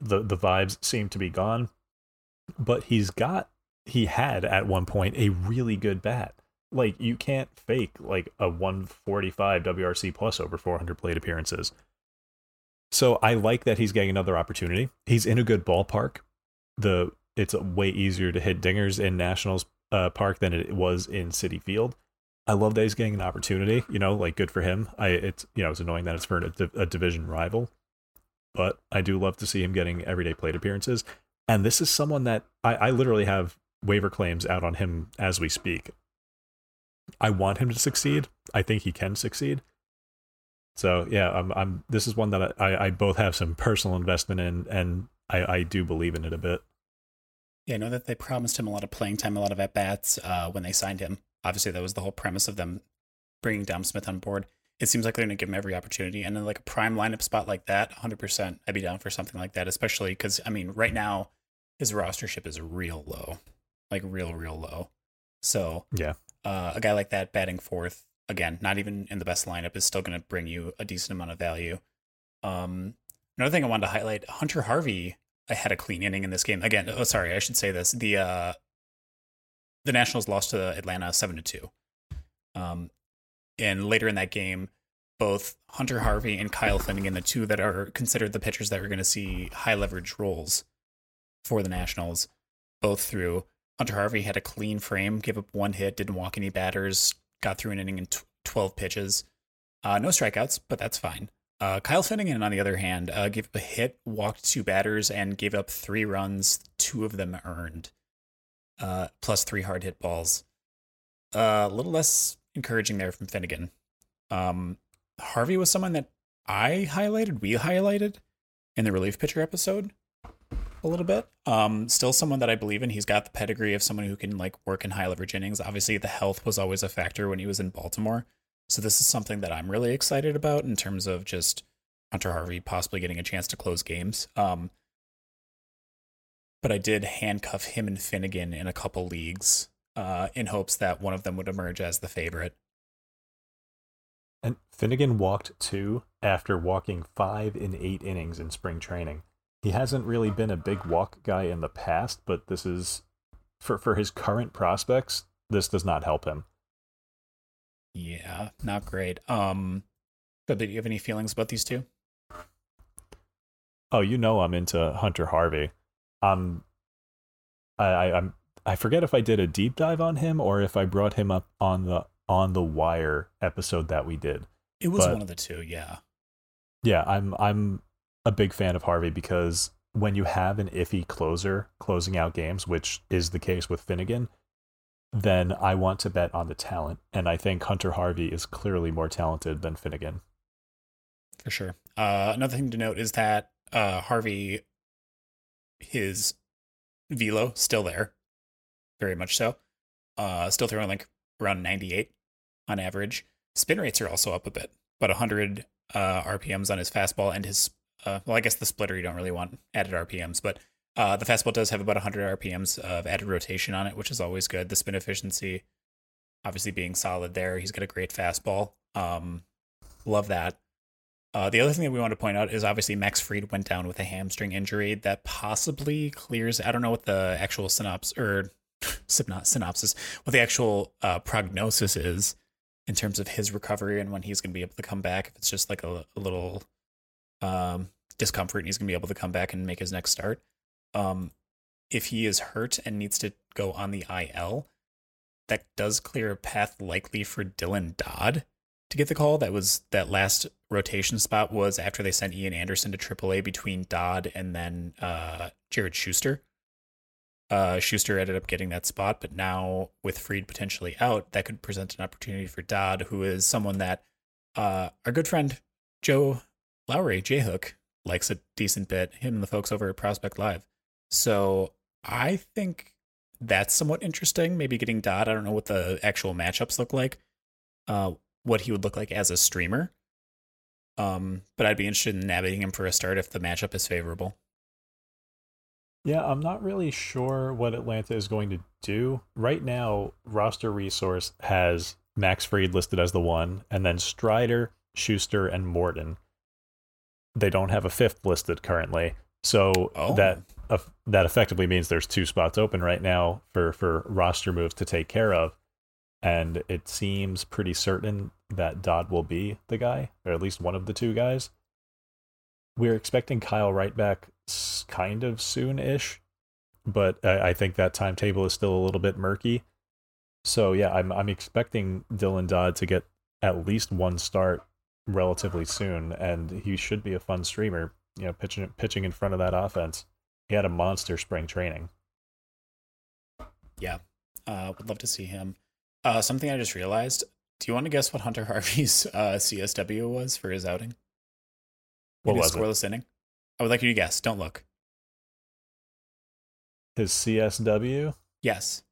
The vibes seemed to be gone, but he's got he had at one point a really good bat. Like, you can't fake like a 145 WRC plus over 400 plate appearances. So I like that he's getting another opportunity. He's in a good ballpark. It's way easier to hit dingers in Nationals Park than it was in Citi Field. I love that he's getting an opportunity. You know, like, good for him. It's annoying that it's for a division rival, but I do love to see him getting everyday plate appearances. And this is someone that I literally have waiver claims out on him as we speak. I want him to succeed. I think he can succeed. So yeah, this is one that I both have some personal investment in, and I do believe in it a bit. Yeah, I know that they promised him a lot of playing time, a lot of at-bats when they signed him. Obviously, that was the whole premise of them bringing Dom Smith on board. It seems like they're going to give him every opportunity. And then like a prime lineup spot like that, 100%, I'd be down for something like that, especially because, I mean, right now, his rostership is real low, like real low. So yeah, a guy like that batting fourth, again, not even in the best lineup, is still going to bring you a decent amount of value. Another thing I wanted to highlight, Hunter Harvey. I had a clean inning in this game. Again, oh, sorry, I should say this. The Nationals lost to Atlanta 7-2. And later in that game, both Hunter Harvey and Kyle Finnegan, the two that are considered the pitchers that are going to see high leverage roles for the Nationals, both threw. Hunter Harvey had a clean frame, gave up one hit, didn't walk any batters, got through an inning in 12 pitches. No strikeouts, but that's fine. Kyle Finnegan, on the other hand, gave up a hit, walked two batters, and gave up three runs, two of them earned, plus three hard hit balls. A little less encouraging there from Finnegan. Harvey was someone that we highlighted in the relief pitcher episode a little bit. Still someone that I believe in. He's got the pedigree of someone who can like work in high leverage innings. Obviously, the health was always a factor when he was in Baltimore. So this is something that I'm really excited about in terms of just Hunter Harvey possibly getting a chance to close games. But I did handcuff him and Finnegan in a couple leagues in hopes that one of them would emerge as the favorite. And Finnegan walked two after walking five in eight innings in spring training. He hasn't really been a big walk guy in the past, but this is, for his current prospects, this does not help him. Yeah, not great. But do you have any feelings about these two? Oh, you know I'm into Hunter Harvey. I forget if I did a deep dive on him or if I brought him up on the Wire episode that we did. It was one of the two, yeah. Yeah, I'm a big fan of Harvey because when you have an iffy closer closing out games, which is the case with Finnegan, then I want to bet on the talent. And I think Hunter Harvey is clearly more talented than Finnegan. For sure. Another thing to note is that Harvey, his velo still there. Very much so. Still throwing like around 98 on average. Spin rates are also up a bit. About 100 RPMs on his fastball and his, I guess the splitter you don't really want added RPMs, but the fastball does have about 100 RPMs of added rotation on it, which is always good. The spin efficiency, obviously being solid there. He's got a great fastball. Love that. The other thing that we want to point out is obviously Max Fried went down with a hamstring injury that possibly clears. I don't know what the actual prognosis is in terms of his recovery and when he's going to be able to come back. If it's just like a little discomfort and he's going to be able to come back and make his next start. If he is hurt and needs to go on the IL, that does clear a path likely for Dylan Dodd to get the call. That last rotation spot was after they sent Ian Anderson to AAA between Dodd and then Jared Schuster. Schuster ended up getting that spot, but now with Fried potentially out, that could present an opportunity for Dodd, who is someone that our good friend Joe Lowry, J Hook, likes a decent bit, him and the folks over at Prospect Live. So I think that's somewhat interesting. Maybe getting Dodd. I don't know what the actual matchups look like, what he would look like as a streamer. But I'd be interested in nabbing him for a start if the matchup is favorable. Yeah, I'm not really sure what Atlanta is going to do. Right now, Roster Resource has Max Fried listed as the one, and then Strider, Schuster, and Morton. They don't have a fifth listed currently. So that effectively means there's two spots open right now for roster moves to take care of. And it seems pretty certain that Dodd will be the guy, or at least one of the two guys. We're expecting Kyle Wright back kind of soon-ish, but I think that timetable is still a little bit murky. So yeah, I'm expecting Dylan Dodd to get at least one start relatively soon, and he should be a fun streamer, you know, pitching in front of that offense. He had a monster spring training. Yeah, would love to see him. Something I just realized. Do you want to guess what Hunter Harvey's CSW was for his outing? What was it? Scoreless inning. I would like you to guess. Don't look. His CSW? Yes.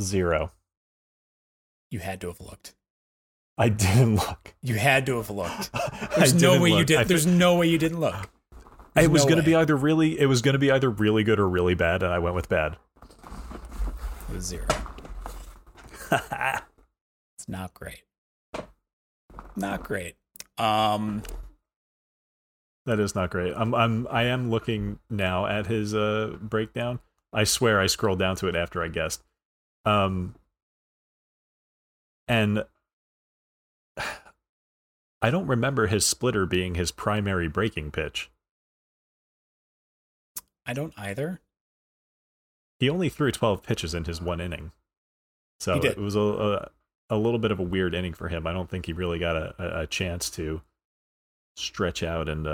0. You had to have looked. I didn't look. You had to have looked. There's no way you didn't. There's no way you didn't look. It was going to be either really. It was going to be either really good or really bad, and I went with bad. 0. It's not great. Not great. That is not great. I am looking now at his breakdown. I swear I scrolled down to it after I guessed. And I don't remember his splitter being his primary breaking pitch. I don't either. He only threw 12 pitches in his one inning. So it was a little bit of a weird inning for him. I don't think he really got a chance to stretch out and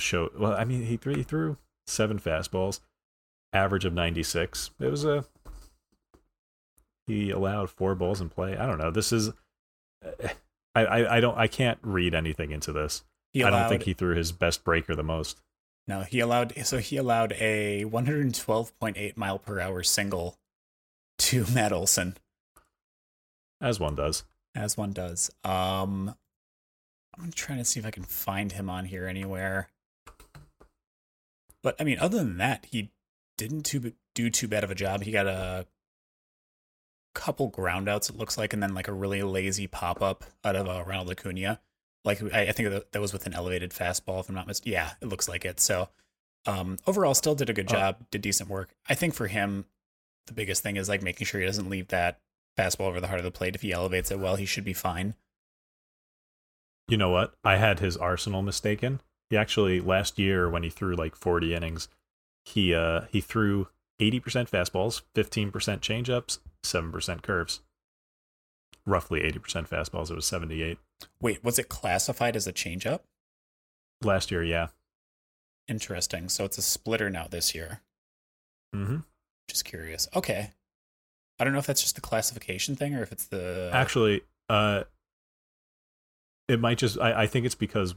show. Well, I mean, he threw 7 fastballs, average of 96. It was he allowed 4 balls in play. I don't know. This is I can't read anything into this. I don't think he threw his best breaker the most. No, he allowed a 112.8 mile per hour single to Matt Olson. As one does. I'm trying to see if I can find him on here anywhere. But I mean, other than that, he didn't do too bad of a job. He got a couple groundouts, it looks like, and then like a really lazy pop up out of Ronald Acuna. Like I think that was with an elevated fastball, if I'm not mistaken. Yeah, it looks like it. So overall, still did a good job, did decent work. I think for him, the biggest thing is like making sure he doesn't leave that fastball over the heart of the plate. If he elevates it well, he should be fine. You know what? I had his arsenal mistaken. He actually, last year when he threw like 40 innings, he threw 80% fastballs, 15% changeups, 7% curves. Roughly 80% fastballs. It was 78. Wait, was it classified as a changeup? Last year, yeah. Interesting. So it's a splitter now this year. Mm-hmm. Just curious. Okay. I don't know if that's just the classification thing or if it's the... Actually, it might just... I think it's because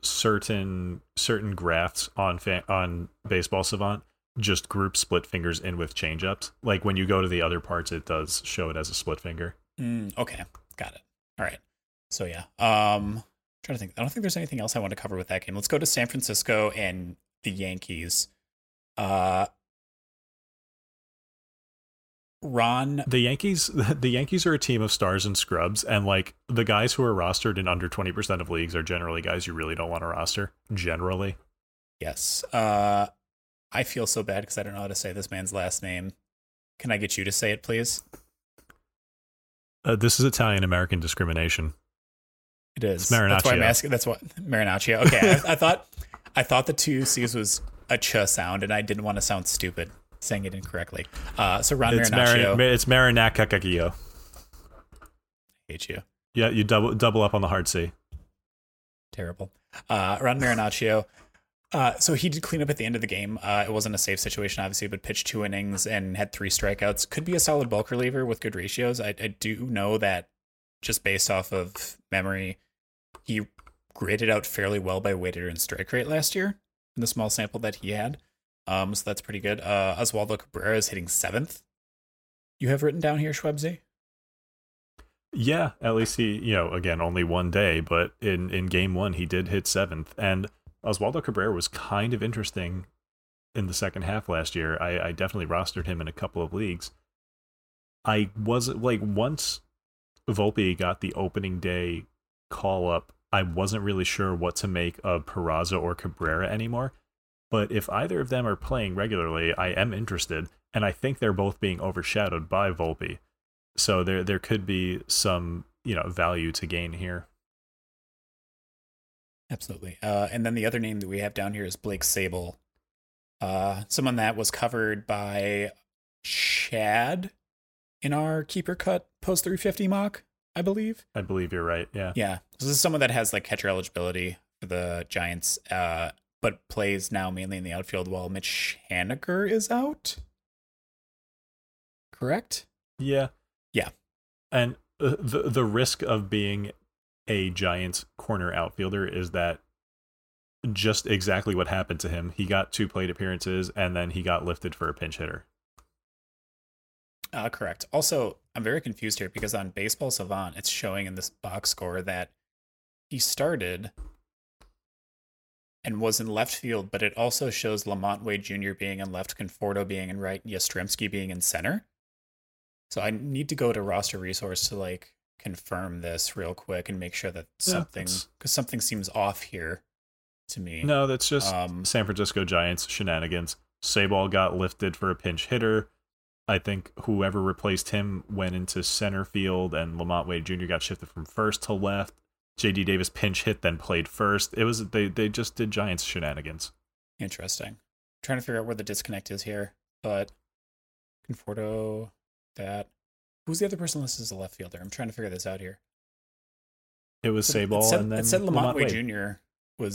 certain graphs on Baseball Savant just group split fingers in with changeups. Like when you go to the other parts, it does show it as a split finger. Okay, got it. All right. So yeah, trying to think. I don't think there's anything else I want to cover with that game. Let's go to San Francisco and the Yankees. The Yankees are a team of stars and scrubs, and like the guys who are rostered in under 20% of leagues are generally guys you really don't want to roster. Generally, yes. I feel so bad because I don't know how to say this man's last name. Can I get you to say it, please? This is Italian-American discrimination. It is. It's Marinaccio. That's why I'm asking. That's why Marinaccio. Okay, I thought the two C's was a ch sound, and I didn't want to sound stupid saying it incorrectly. So Ron Marinaccio. It's Marinaccio. I hate you. Yeah, you double up on the hard C. Terrible. Ron Marinaccio. So he did clean up at the end of the game. It wasn't a safe situation, obviously, but pitched 2 innings and had 3 strikeouts. Could be a solid bulk reliever with good ratios. I do know that just based off of memory, he graded out fairly well by weighted and strike rate last year in the small sample that he had. So that's pretty good. Oswaldo Cabrera is hitting 7th. You have written down here, Schwebsi? Yeah, at least he, again, only one day, but in game 1, he did hit 7th. And Oswaldo Cabrera was kind of interesting in the second half last year. I definitely rostered him in a couple of leagues. I was like, once Volpe got the opening day call up, I wasn't really sure what to make of Peraza or Cabrera anymore. But if either of them are playing regularly, I am interested, and I think they're both being overshadowed by Volpe. So there could be some, you know, value to gain here. Absolutely. And then the other name that we have down here is Blake Sable. Someone that was covered by Chad in our Keeper Cut Post 350 mock, I believe. I believe you're right, yeah. Yeah, so this is someone that has, like, catcher eligibility for the Giants, but plays now mainly in the outfield while Mitch Haniger is out. Correct? Yeah. Yeah. And the risk of being a Giants corner outfielder is that just exactly what happened to him. He got 2 plate appearances, and then he got lifted for a pinch hitter. Correct. Also, I'm very confused here because on Baseball Savant, it's showing in this box score that he started and was in left field, but it also shows LaMonte Wade Jr. being in left, Conforto being in right, Yastrzemski being in center. So I need to go to Roster Resource to, like, confirm this real quick and make sure that something seems off here to me. No, that's just San Francisco Giants shenanigans. Sabal got lifted for a pinch hitter. I think whoever replaced him went into center field, and LaMonte Wade Jr. got shifted from first to left. J.D. Davis pinch hit, then played first. It was they just did Giants shenanigans. Interesting. I'm trying to figure out where the disconnect is here, but Conforto, that. Who's the other person listed as a left fielder? I'm trying to figure this out here. It was Sabal, and then it said LaMonte Wade Jr.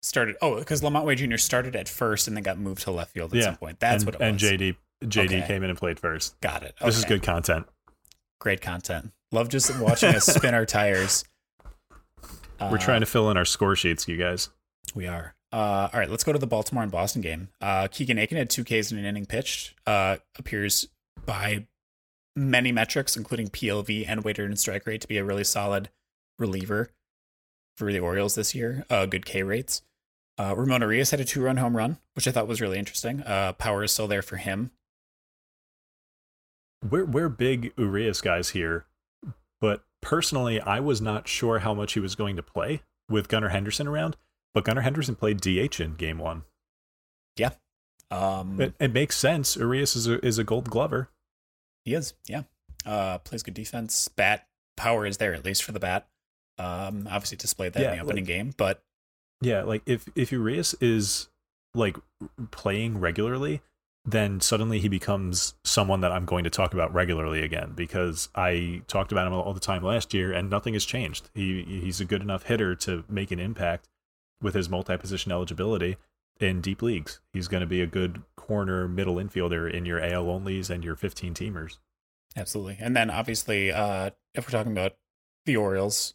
started. Oh, because LaMonte Wade Jr. started at first and then got moved to left field at some point. That's what it was. And JD okay. came in and played first. Got it. Okay. This is good content. Great content. Love just watching us spin our tires. We're trying to fill in our score sheets, you guys. We are. All right, let's go to the Baltimore and Boston game. Keegan Aiken had 2 Ks in an inning pitched. Appears by many metrics, including PLV and weighted and strike rate, to be a really solid reliever for the Orioles this year. Good K rates. Ramon Arias had a 2-run home run, which I thought was really interesting. Power is still there for him. We're big Urias guys here, but personally, I was not sure how much he was going to play with Gunnar Henderson around, but Gunnar Henderson played DH in game 1. Yeah. It makes sense. Urias is a gold glover. He is, yeah. Plays good defense. Bat power is there, at least for the bat. Obviously displayed that in the opening game, but... Yeah, like, if Urias is, like, playing regularly, then suddenly he becomes someone that I'm going to talk about regularly again, because I talked about him all the time last year, and nothing has changed. He's a good enough hitter to make an impact with his multi-position eligibility in deep leagues. He's going to be a good corner middle infielder in your AL onlys and your 15-teamers. Absolutely. And then, obviously, if we're talking about the Orioles...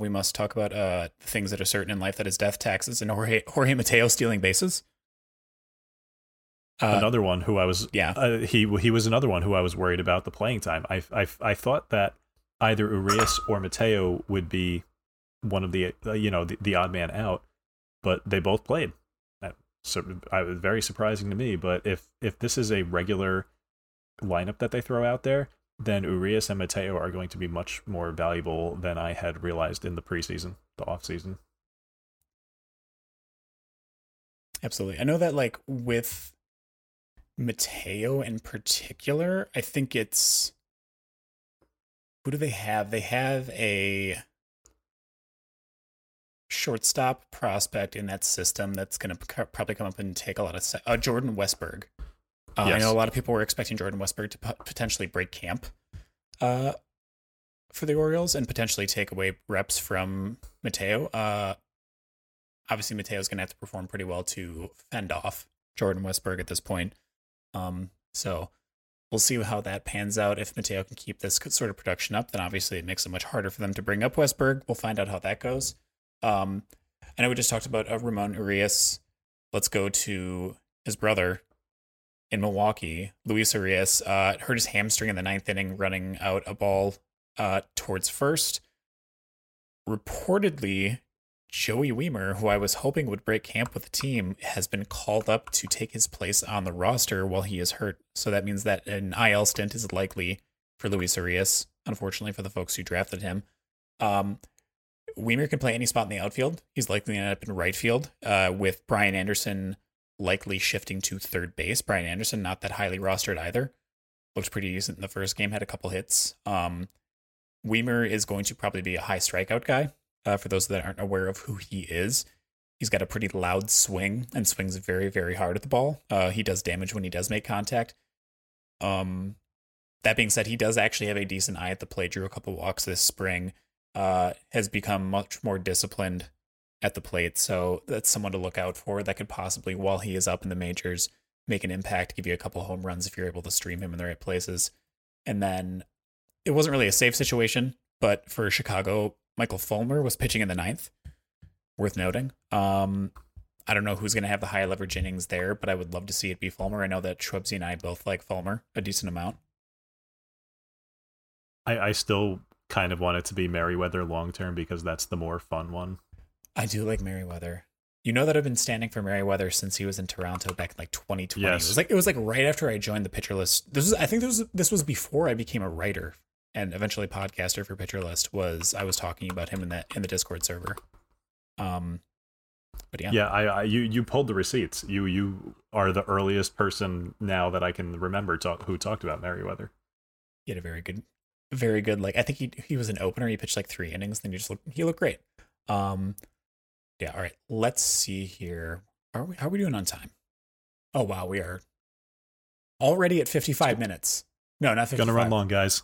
we must talk about things that are certain in life, that is death, taxes, and Jorge Mateo stealing bases. Another one who I was... Yeah. He was another one who I was worried about the playing time. I thought that either Urias or Mateo would be one of the odd man out, but they both played. So I was very surprising to me, but if this is a regular lineup that they throw out there, then Urias and Mateo are going to be much more valuable than I had realized in the preseason, the offseason. Absolutely. I know that, like, with Mateo in particular, I think it's... Who do they have? They have a shortstop prospect in that system that's going to probably come up and take a lot of... Jordan Westberg. Yes. I know a lot of people were expecting Jordan Westberg to potentially break camp for the Orioles and potentially take away reps from Mateo. Obviously, Mateo's going to have to perform pretty well to fend off Jordan Westberg at this point. So we'll see how that pans out. If Mateo can keep this sort of production up, then obviously it makes it much harder for them to bring up Westberg. We'll find out how that goes. I know we just talked about Ramon Urias. Let's go to his brother. In Milwaukee, Luis Urias hurt his hamstring in the 9th inning, running out a ball towards first. Reportedly, Joey Weimer, who I was hoping would break camp with the team, has been called up to take his place on the roster while he is hurt. So that means that an IL stint is likely for Luis Urias, unfortunately for the folks who drafted him. Wiemer can play any spot in the outfield. He's likely going to end up in right field, with Brian Anderson likely shifting to third base. Brian Anderson, not that highly rostered either. Looked pretty decent in the first game, had a couple hits. Wiemer is going to probably be a high strikeout guy. For those that aren't aware of who he is, he's got a pretty loud swing and swings very, very hard at the ball. He does damage when he does make contact. That being said, he does actually have a decent eye at the plate. Drew a couple walks this spring. Has become much more disciplined at the plate. So that's someone to look out for that could possibly, while he is up in the majors, make an impact, give you a couple home runs if you're able to stream him in the right places. And then it wasn't really a safe situation, but for Chicago, Michael Fulmer was pitching in the ninth. Worth noting. I don't know who's going to have the high leverage innings there, but I would love to see it be Fulmer. I know that Schwebsi and I both like Fulmer a decent amount. I still kind of want it to be Merriweather long term because that's the more fun one. I do like Merriweather. You know that I've been standing for Merriweather since he was in Toronto back in like 2020. Yes. It was like right after I joined the Pitcher List. This was before I became a writer and eventually podcaster for Pitcher List. I was talking about him in the Discord server. But yeah. Yeah, you pulled the receipts. You are the earliest person now that I can remember who talked about Merriweather. He had a very good, like, I think he was an opener. He pitched like three innings, then he looked great. Yeah, all right. Let's see here. How are we doing on time? Oh wow, we are already at 55 minutes. No, not 55. Gonna run long, guys.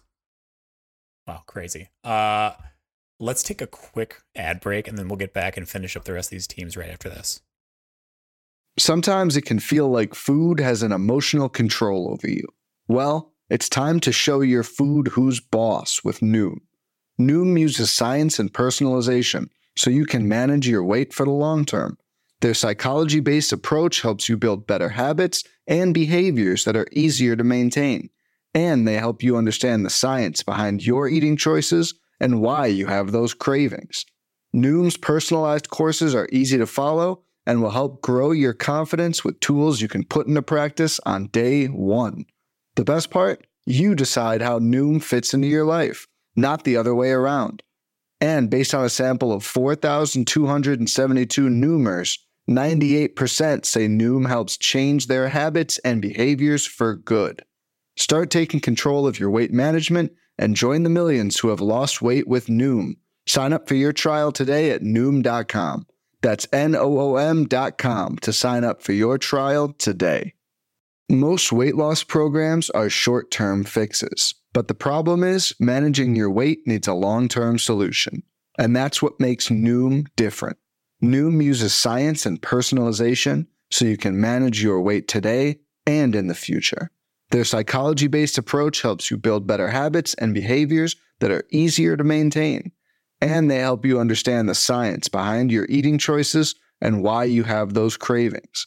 Wow, crazy. Let's take a quick ad break and then we'll get back and finish up the rest of these teams right after this. Sometimes it can feel like food has an emotional control over you. Well, it's time to show your food who's boss with Noom. Noom uses science and personalization so you can manage your weight for the long term. Their psychology-based approach helps you build better habits and behaviors that are easier to maintain. And they help you understand the science behind your eating choices and why you have those cravings. Noom's personalized courses are easy to follow and will help grow your confidence with tools you can put into practice on day one. The best part? You decide how Noom fits into your life, not the other way around. And based on a sample of 4,272 Noomers, 98% say Noom helps change their habits and behaviors for good. Start taking control of your weight management and join the millions who have lost weight with Noom. Sign up for your trial today at Noom.com. That's Noom.com to sign up for your trial today. Most weight loss programs are short-term fixes, but the problem is managing your weight needs a long-term solution, and that's what makes Noom different. Noom uses science and personalization so you can manage your weight today and in the future. Their psychology-based approach helps you build better habits and behaviors that are easier to maintain, and they help you understand the science behind your eating choices and why you have those cravings.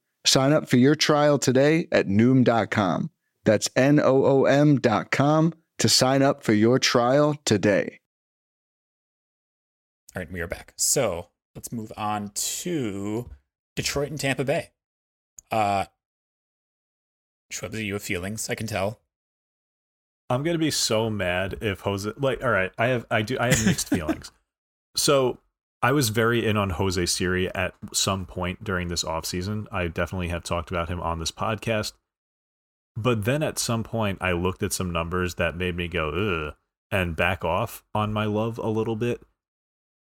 Sign up for your trial today at Noom.com. That's Noom.com to sign up for your trial today. All right, we are back. So let's move on to Detroit and Tampa Bay. Schwebsi, you have feelings, I can tell. I'm going to be so mad if Jose, like, all right, I have mixed feelings. So I was very in on Jose Siri at some point during this offseason. I definitely have talked about him on this podcast. But then at some point, I looked at some numbers that made me go, ugh, and back off on my love a little bit.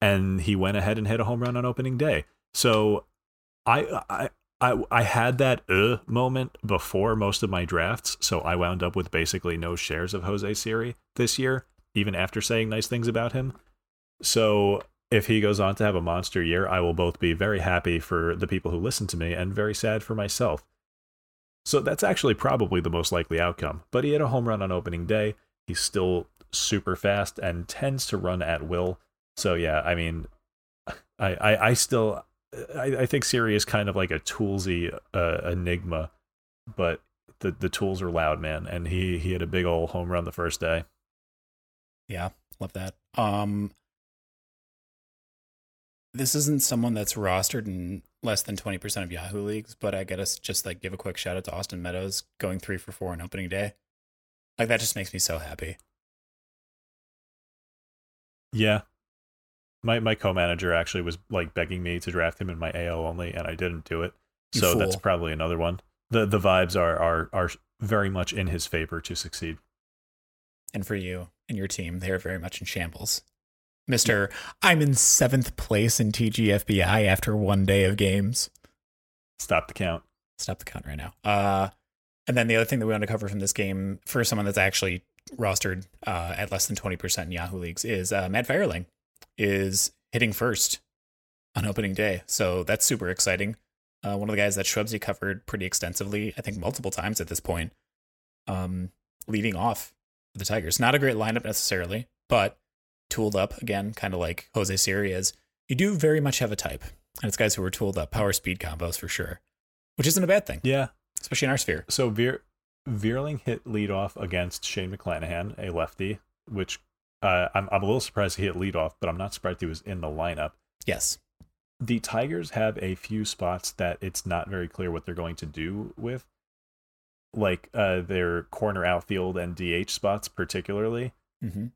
And he went ahead and hit a home run on opening day. So I had that moment before most of my drafts. So I wound up with basically no shares of Jose Siri this year, even after saying nice things about him. So if he goes on to have a monster year, I will both be very happy for the people who listen to me and very sad for myself. So that's actually probably the most likely outcome. But he had a home run on opening day. He's still super fast and tends to run at will. So yeah, I mean, I think Siri is kind of like a toolsy enigma, but the tools are loud, man. And he had a big old home run the first day. Yeah, love that. This isn't someone that's rostered in less than 20% of Yahoo leagues, but I gotta just like give a quick shout out to Austin Meadows going 3 for 4 on opening day. Like that just makes me so happy. Yeah. My co-manager actually was like begging me to draft him in my AL only, and I didn't do it. So that's probably another one. The vibes are very much in his favor to succeed. And for you and your team, they are very much in shambles. Mr. I'm in 7th place in TGFBI after one day of games. Stop the count. Stop the count right now. And then the other thing that we want to cover from this game for someone that's actually rostered at less than 20% in Yahoo leagues is Matt Feierling is hitting first on opening day. So that's super exciting. One of the guys that Schwebsi covered pretty extensively, I think multiple times at this point, leading off the Tigers. Not a great lineup necessarily, but tooled up again, kind of like Jose Siri is. You do very much have a type, and it's guys who are tooled up, power speed combos for sure, which isn't a bad thing. Yeah. Especially in our sphere. So Vierling hit leadoff against Shane McClanahan, a lefty, which I'm a little surprised he hit leadoff, but I'm not surprised he was in the lineup. Yes. The Tigers have a few spots that it's not very clear what they're going to do with, like their corner outfield and DH spots particularly. Mm-hmm.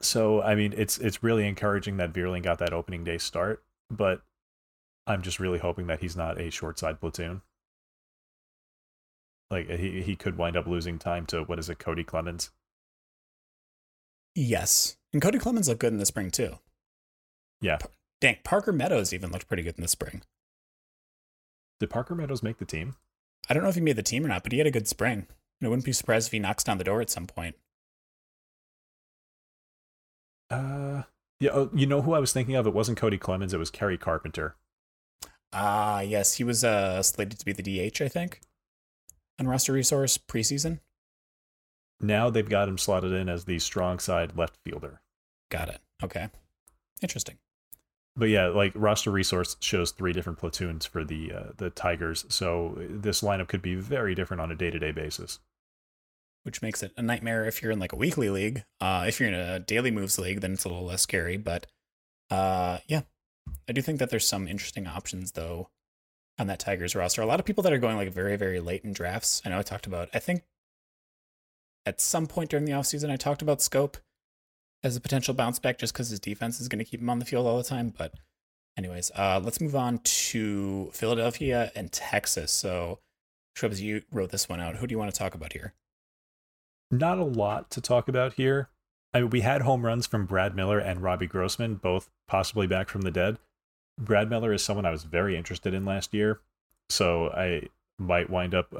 So, I mean, it's really encouraging that Vierling got that opening day start, but I'm just really hoping that he's not a short side platoon. Like, he could wind up losing time to, what is it, Cody Clemens? Yes. And Cody Clemens looked good in the spring, too. Yeah. Dang, Parker Meadows even looked pretty good in the spring. Did Parker Meadows make the team? I don't know if he made the team or not, but he had a good spring. And I wouldn't be surprised if he knocks down the door at some point. Yeah, you know who I was thinking of? It wasn't Cody Clemens. It was Kerry Carpenter. Ah, yes. He was slated to be the DH, I think. On Roster Resource preseason. Now they've got him slotted in as the strong side left fielder. Got it. Okay. Interesting. But yeah, like Roster Resource shows 3 different platoons for the Tigers. So this lineup could be very different on a day-to-day basis. Which makes it a nightmare if you're in like a weekly league. If you're in a daily moves league, then it's a little less scary. But yeah, I do think that there's some interesting options, though, on that Tigers roster. A lot of people that are going like very, very late in drafts. I know I talked about, I think at some point during the offseason, I talked about Scope as a potential bounce back just because his defense is going to keep him on the field all the time. But anyways, let's move on to Philadelphia and Texas. So Schwebs, you wrote this one out. Who do you want to talk about here? Not a lot to talk about here. I mean, we had home runs from Brad Miller and Robbie Grossman, both possibly back from the dead. Brad Miller is someone I was very interested in last year, so I might wind up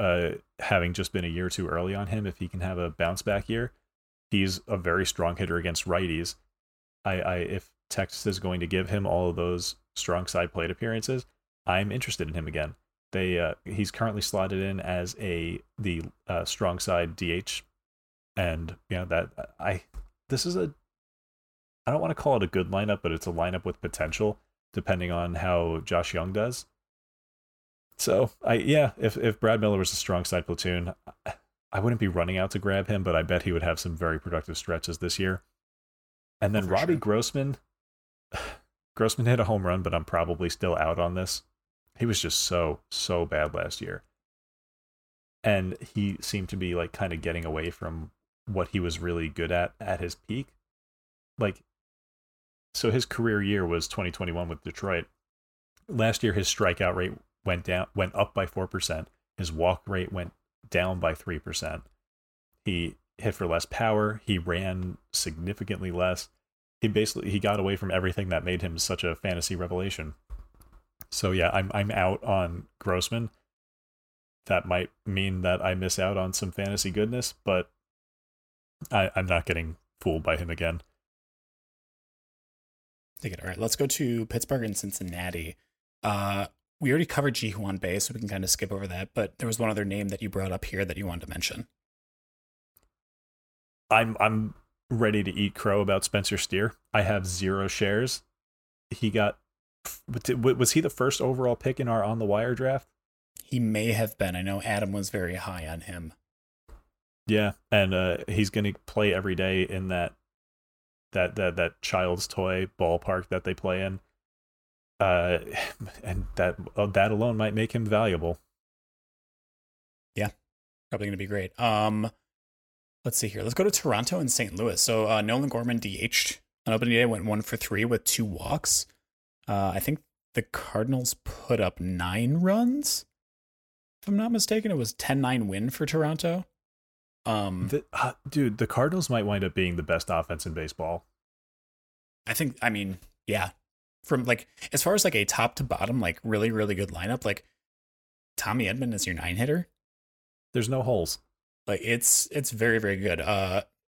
having just been a year too early on him if he can have a bounce back year. He's a very strong hitter against righties. I if Texas is going to give him all of those strong side plate appearances, I'm interested in him again. They he's currently slotted in as the strong side DH, and yeah, I don't want to call it a good lineup, but it's a lineup with potential, depending on how Josh Young does. So, if Brad Miller was a strong side platoon, I wouldn't be running out to grab him, but I bet he would have some very productive stretches this year. And then Robbie Grossman. Grossman hit a home run, but I'm probably still out on this. He was just so, so bad last year. And he seemed to be like kind of getting away from what he was really good at his peak. Like, so his career year was 2021 with Detroit. Last year, his strikeout rate went up by 4%. His walk rate went down by 3%. He hit for less power. He ran significantly less. He got away from everything that made him such a fantasy revelation. So yeah, I'm out on Grossman. That might mean that I miss out on some fantasy goodness, but I'm not getting fooled by him again. All right, let's go to Pittsburgh and Cincinnati. We already covered Ji-Hwan Bae, so we can kind of skip over that. But there was one other name that you brought up here that you wanted to mention. I'm ready to eat crow about Spencer Steer. I have 0 shares. he got, was he the first overall pick in our On the Wire draft? He may have been. I know Adam was very high on him. Yeah, and he's going to play every day in that child's toy ballpark that they play in. And that alone might make him valuable. Yeah, probably going to be great. Let's see here. Let's go to Toronto and St. Louis. So Nolan Gorman DH'd on opening day, went 1-for-3 with 2 walks. I think the Cardinals put up 9 runs. If I'm not mistaken, it was 10-9 win for Toronto. Dude, the Cardinals might wind up being the best offense in baseball. Yeah. From like, as far as like a top to bottom, like really, really good lineup, like Tommy Edman is your 9-hitter. There's no holes. Like it's very, very good.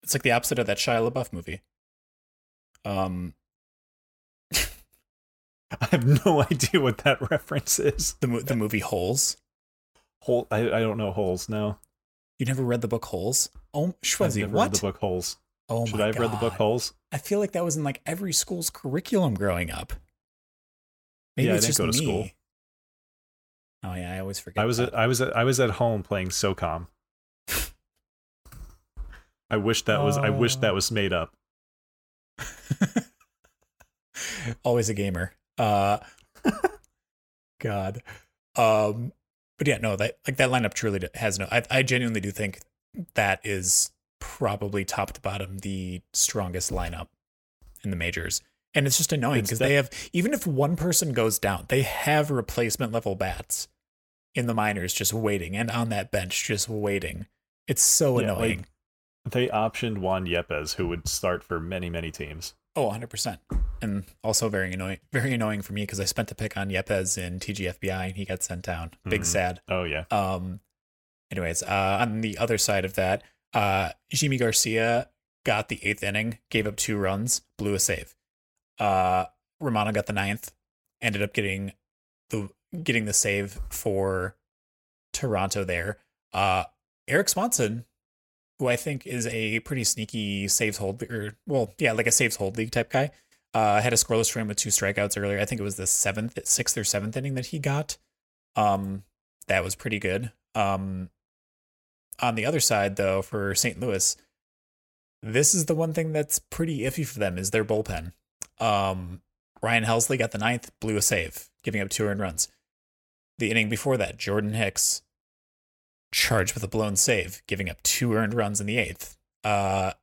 It's like the opposite of that Shia LaBeouf movie. I have no idea what that reference is. The movie Holes. I don't know Holes. No. You never read the book Holes? Oh, Schwebsi, what? I've never read the book Holes. Oh, should I have read the book Holes? I feel like that was in like every school's curriculum growing up. Maybe yeah, it's I didn't just go to me. School. Oh yeah, I always forget. I was at home playing SOCOM. I wish that was made up. Always a gamer. God. But yeah, no, that lineup truly has no. I genuinely do think that is probably top to bottom the strongest lineup in the majors, and it's just annoying because they have, even if one person goes down, they have replacement level bats in the minors just waiting, and on that bench just waiting. It's so annoying. Like, they optioned Juan Yepez, who would start for many, many teams. Oh, 100%. And also very annoying for me because I spent a pick on Yepez in TGFBI and he got sent down. Big sad. Oh, yeah. Anyways, on the other side of that, Jimmy Garcia got the 8th inning, gave up 2 runs, blew a save. Romano got the 9th, ended up getting the save for Toronto there. Eric Swanson, who I think is a pretty sneaky saves hold, like a saves hold league type guy. Had a scoreless frame with 2 strikeouts earlier. I think it was the 6th or 7th inning that he got. That was pretty good. On the other side, though, for St. Louis, this is the one thing that's pretty iffy for them is their bullpen. Ryan Helsley got the 9th, blew a save, giving up 2 earned runs. The inning before that, Jordan Hicks charged with a blown save, giving up 2 earned runs in the 8th.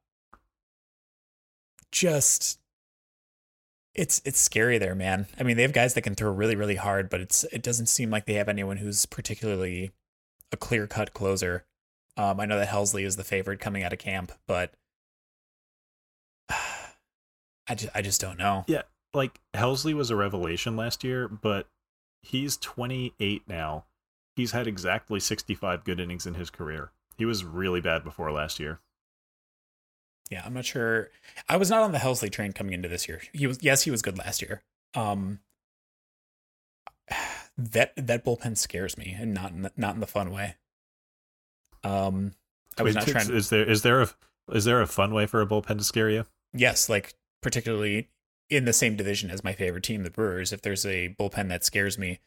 It's scary there, man. I mean, they have guys that can throw really, really hard, but it doesn't seem like they have anyone who's particularly a clear-cut closer. I know that Helsley is the favorite coming out of camp, but I just don't know. Yeah, like Helsley was a revelation last year, but he's 28 now. He's had exactly 65 good innings in his career. He was really bad before last year. Yeah, I'm not sure. I was not on the Helsley train coming into this year. He was good last year. That bullpen scares me, and not in the fun way. I was not trying. Is there a fun way for a bullpen to scare you? Yes, like particularly in the same division as my favorite team, the Brewers. If there's a bullpen that scares me,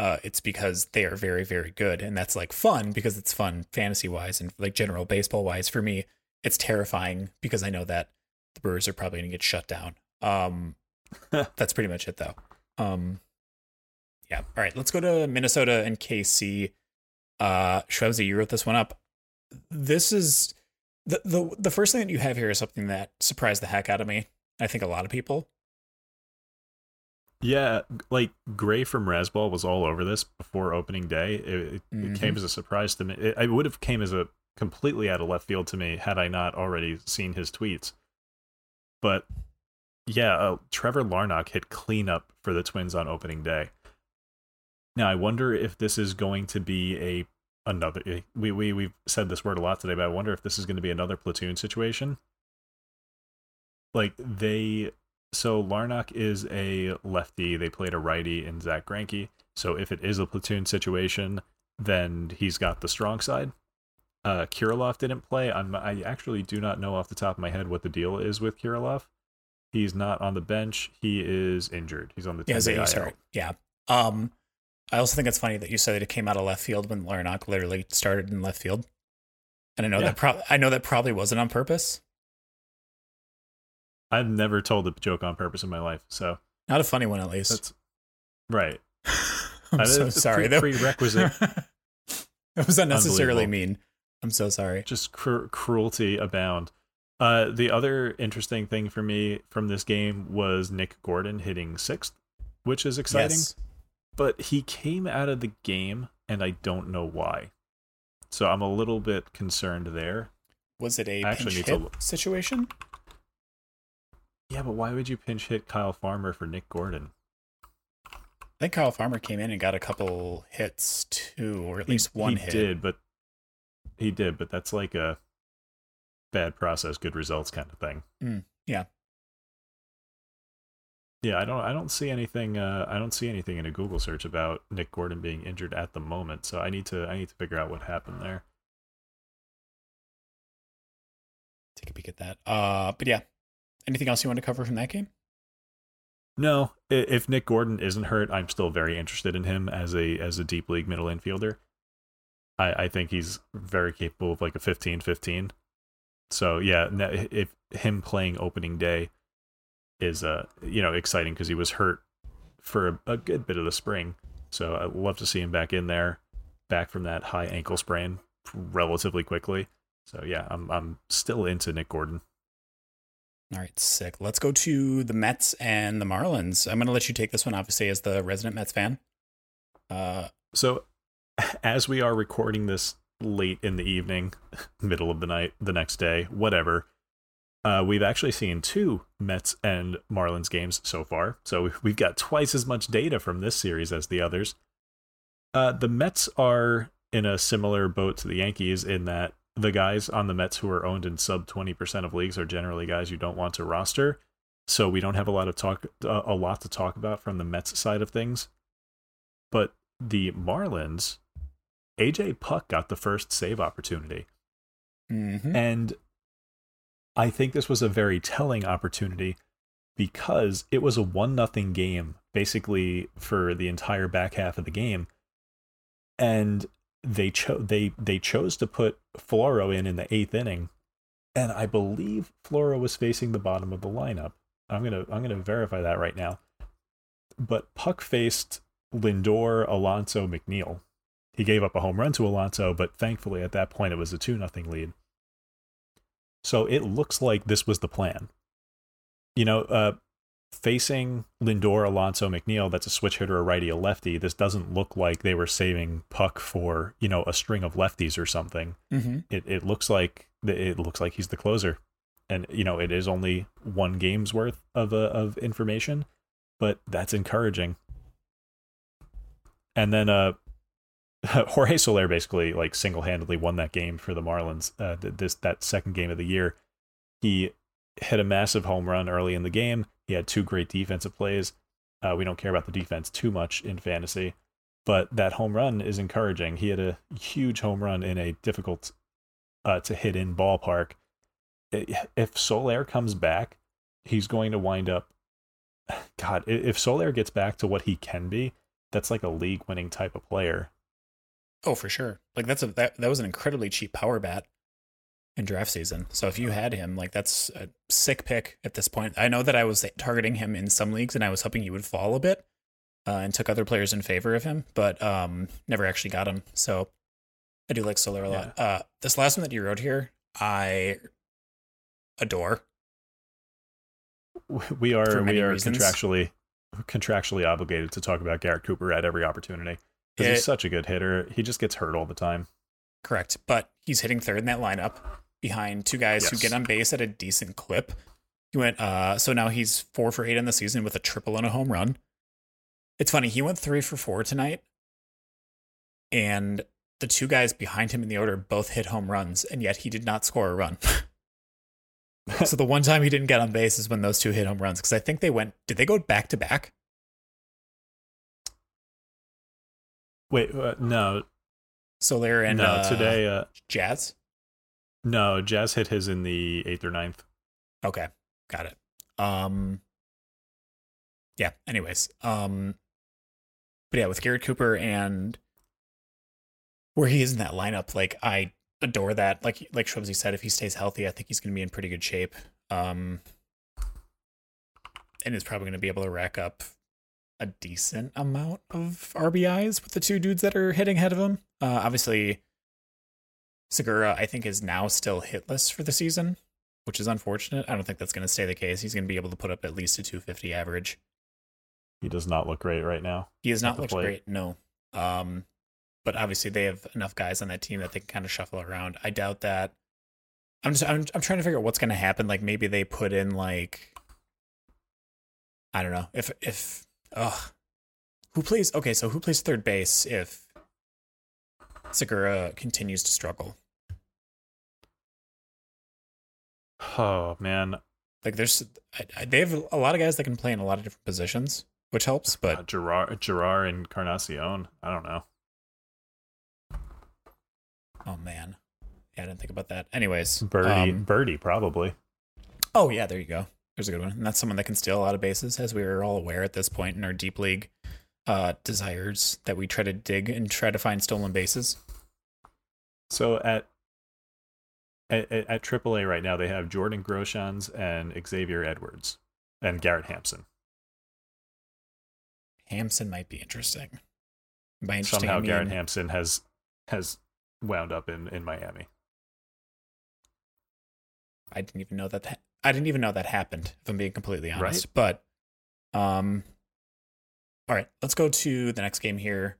it's because they are very, very good, and that's like fun because it's fun fantasy wise and like general baseball wise. For me, it's terrifying because I know that the Brewers are probably going to get shut down. That's pretty much it, though. Yeah. All right. Let's go to Minnesota and KC. Schwebsi, you wrote this one up. This is the first thing that you have here is something that surprised the heck out of me. I think a lot of people. Yeah. Like Gray from Rasball was all over this before opening day. It came as a surprise to me. It would have came as a completely out of left field to me had I not already seen his tweets. But yeah, Trevor Larnach hit cleanup for the Twins on opening day. Now I wonder if this is going to be we've said this word a lot today, but I wonder if this is going to be another platoon situation. Like Larnach is a lefty. They played a righty in Zach Greinke. So if it is a platoon situation, then he's got the strong side. Kirilloff didn't play. I actually do not know off the top of my head what the deal is with Kirilloff. He's not on the bench. He is injured. He's on the team. Yeah. I also think it's funny that you said that it came out of left field when Larnac literally started in left field. And I know that probably wasn't on purpose. I've never told a joke on purpose in my life, so not a funny one at least. That's, right. I'm so sorry. Prerequisite. It was unnecessarily mean. I'm so sorry. Just cruelty abound. The other interesting thing for me from this game was Nick Gordon hitting 6th, which is exciting. Yes. But he came out of the game, and I don't know why. So I'm a little bit concerned there. Was it a pinch hit situation? Yeah, but why would you pinch hit Kyle Farmer for Nick Gordon? I think Kyle Farmer came in and got a couple hits too, or at least one hit. He did, but that's like a bad process, good results kind of thing. Yeah. I don't see anything. I don't see anything in a Google search about Nick Gordon being injured at the moment. So I need to figure out what happened there. Take a peek at that. But yeah. Anything else you want to cover from that game? No. If Nick Gordon isn't hurt, I'm still very interested in him as a deep league middle infielder. I think he's very capable of like a 15-15. So yeah, if him playing opening day is exciting because he was hurt for a good bit of the spring. So I'd love to see him back in there, back from that high ankle sprain relatively quickly. So yeah, I'm still into Nick Gordon. All right, sick. Let's go to the Mets and the Marlins. I'm going to let you take this one, obviously, as the resident Mets fan. So as we are recording this late in the evening, middle of the night, the next day, whatever, we've actually seen 2 Mets and Marlins games so far. So we've got twice as much data from this series as the others. The Mets are in a similar boat to the Yankees in that the guys on the Mets who are owned in sub 20% of leagues are generally guys you don't want to roster. So we don't have a lot to talk about from the Mets side of things. But the Marlins, AJ Puck got the first save opportunity. Mm-hmm. And I think this was a very telling opportunity because it was a 1-0 game basically for the entire back half of the game. And they chose to put Floro in the 8th inning, and I believe Floro was facing the bottom of the lineup. I'm gonna verify that right now. But Puck faced Lindor, Alonso, McNeil. He gave up a home run to Alonso, but thankfully at that point it was a 2-0 lead. So it looks like this was the plan. Facing Lindor, Alonso, McNeil, that's a switch hitter, a righty, a lefty. This doesn't look like they were saving Puck for, a string of lefties or something. Mm-hmm. It looks like he's the closer, and it is only 1 game's worth of information, but that's encouraging. And then Jorge Soler basically like single-handedly won that game for the Marlins. That second game of the year, he hit a massive home run early in the game. He had 2 great defensive plays. We don't care about the defense too much in fantasy, but that home run is encouraging. He had a huge home run in a difficult to hit in ballpark. If Soler comes back, he's going to wind up. God, if Soler gets back to what he can be, that's like a league winning type of player. Oh, for sure. Like that was an incredibly cheap power bat in draft season. So if you had him, like that's a sick pick at this point. I know that I was targeting him in some leagues and I was hoping he would fall a bit and took other players in favor of him, but never actually got him. So I do like Soler a lot. Yeah. This last one that you wrote here, I adore. We are contractually obligated to talk about Garrett Cooper at every opportunity because he's such a good hitter. He just gets hurt all the time. Correct. But he's hitting third in that lineup, behind 2 guys who get on base at a decent clip. He went so now he's 4 for 8 in the season with a triple and a home run. It's funny, he went 3 for 4 tonight, and the 2 guys behind him in the order both hit home runs, and yet he did not score a run. So the one time he didn't get on base is when those 2 hit home runs, because I think did they go back to back? Wait, no. Soler and today Jazz. No, Jazz hit his in the 8th or 9th. Okay, got it. Yeah, anyways. But yeah, with Garrett Cooper and where he is in that lineup, like, I adore that. Like Schwebsi said, if he stays healthy, I think he's going to be in pretty good shape. And is probably going to be able to rack up a decent amount of RBIs with the two dudes that are hitting ahead of him. Obviously, Segura, I think, is now still hitless for the season, which is unfortunate. I don't think that's going to stay the case. He's going to be able to put up at least a 250 average. He does not look great right now. He has not looked great, no. But obviously, they have enough guys on that team that they can kind of shuffle around. I doubt that. I'm trying to figure out what's going to happen. Like, maybe they put in, like, I don't know who plays third base if Segura continues to struggle? Oh man, like they have a lot of guys that can play in a lot of different positions, which helps. But Gerard and Encarnacion, I don't know. Oh man, yeah, I didn't think about that. Anyways, Birdie probably. Oh yeah, there you go. There's a good one. And that's someone that can steal a lot of bases, as we are all aware at this point in our deep league desires that we try to dig and try to find stolen bases. So at AAA right now, they have Jordan Groshans and Xavier Edwards and Garrett Hampson. Hampson might be interesting. By interesting, somehow I mean, Garrett Hampson has wound up in Miami. I didn't even know that. I didn't even know that happened, if I'm being completely honest. Right. But, all right, let's go to the next game here.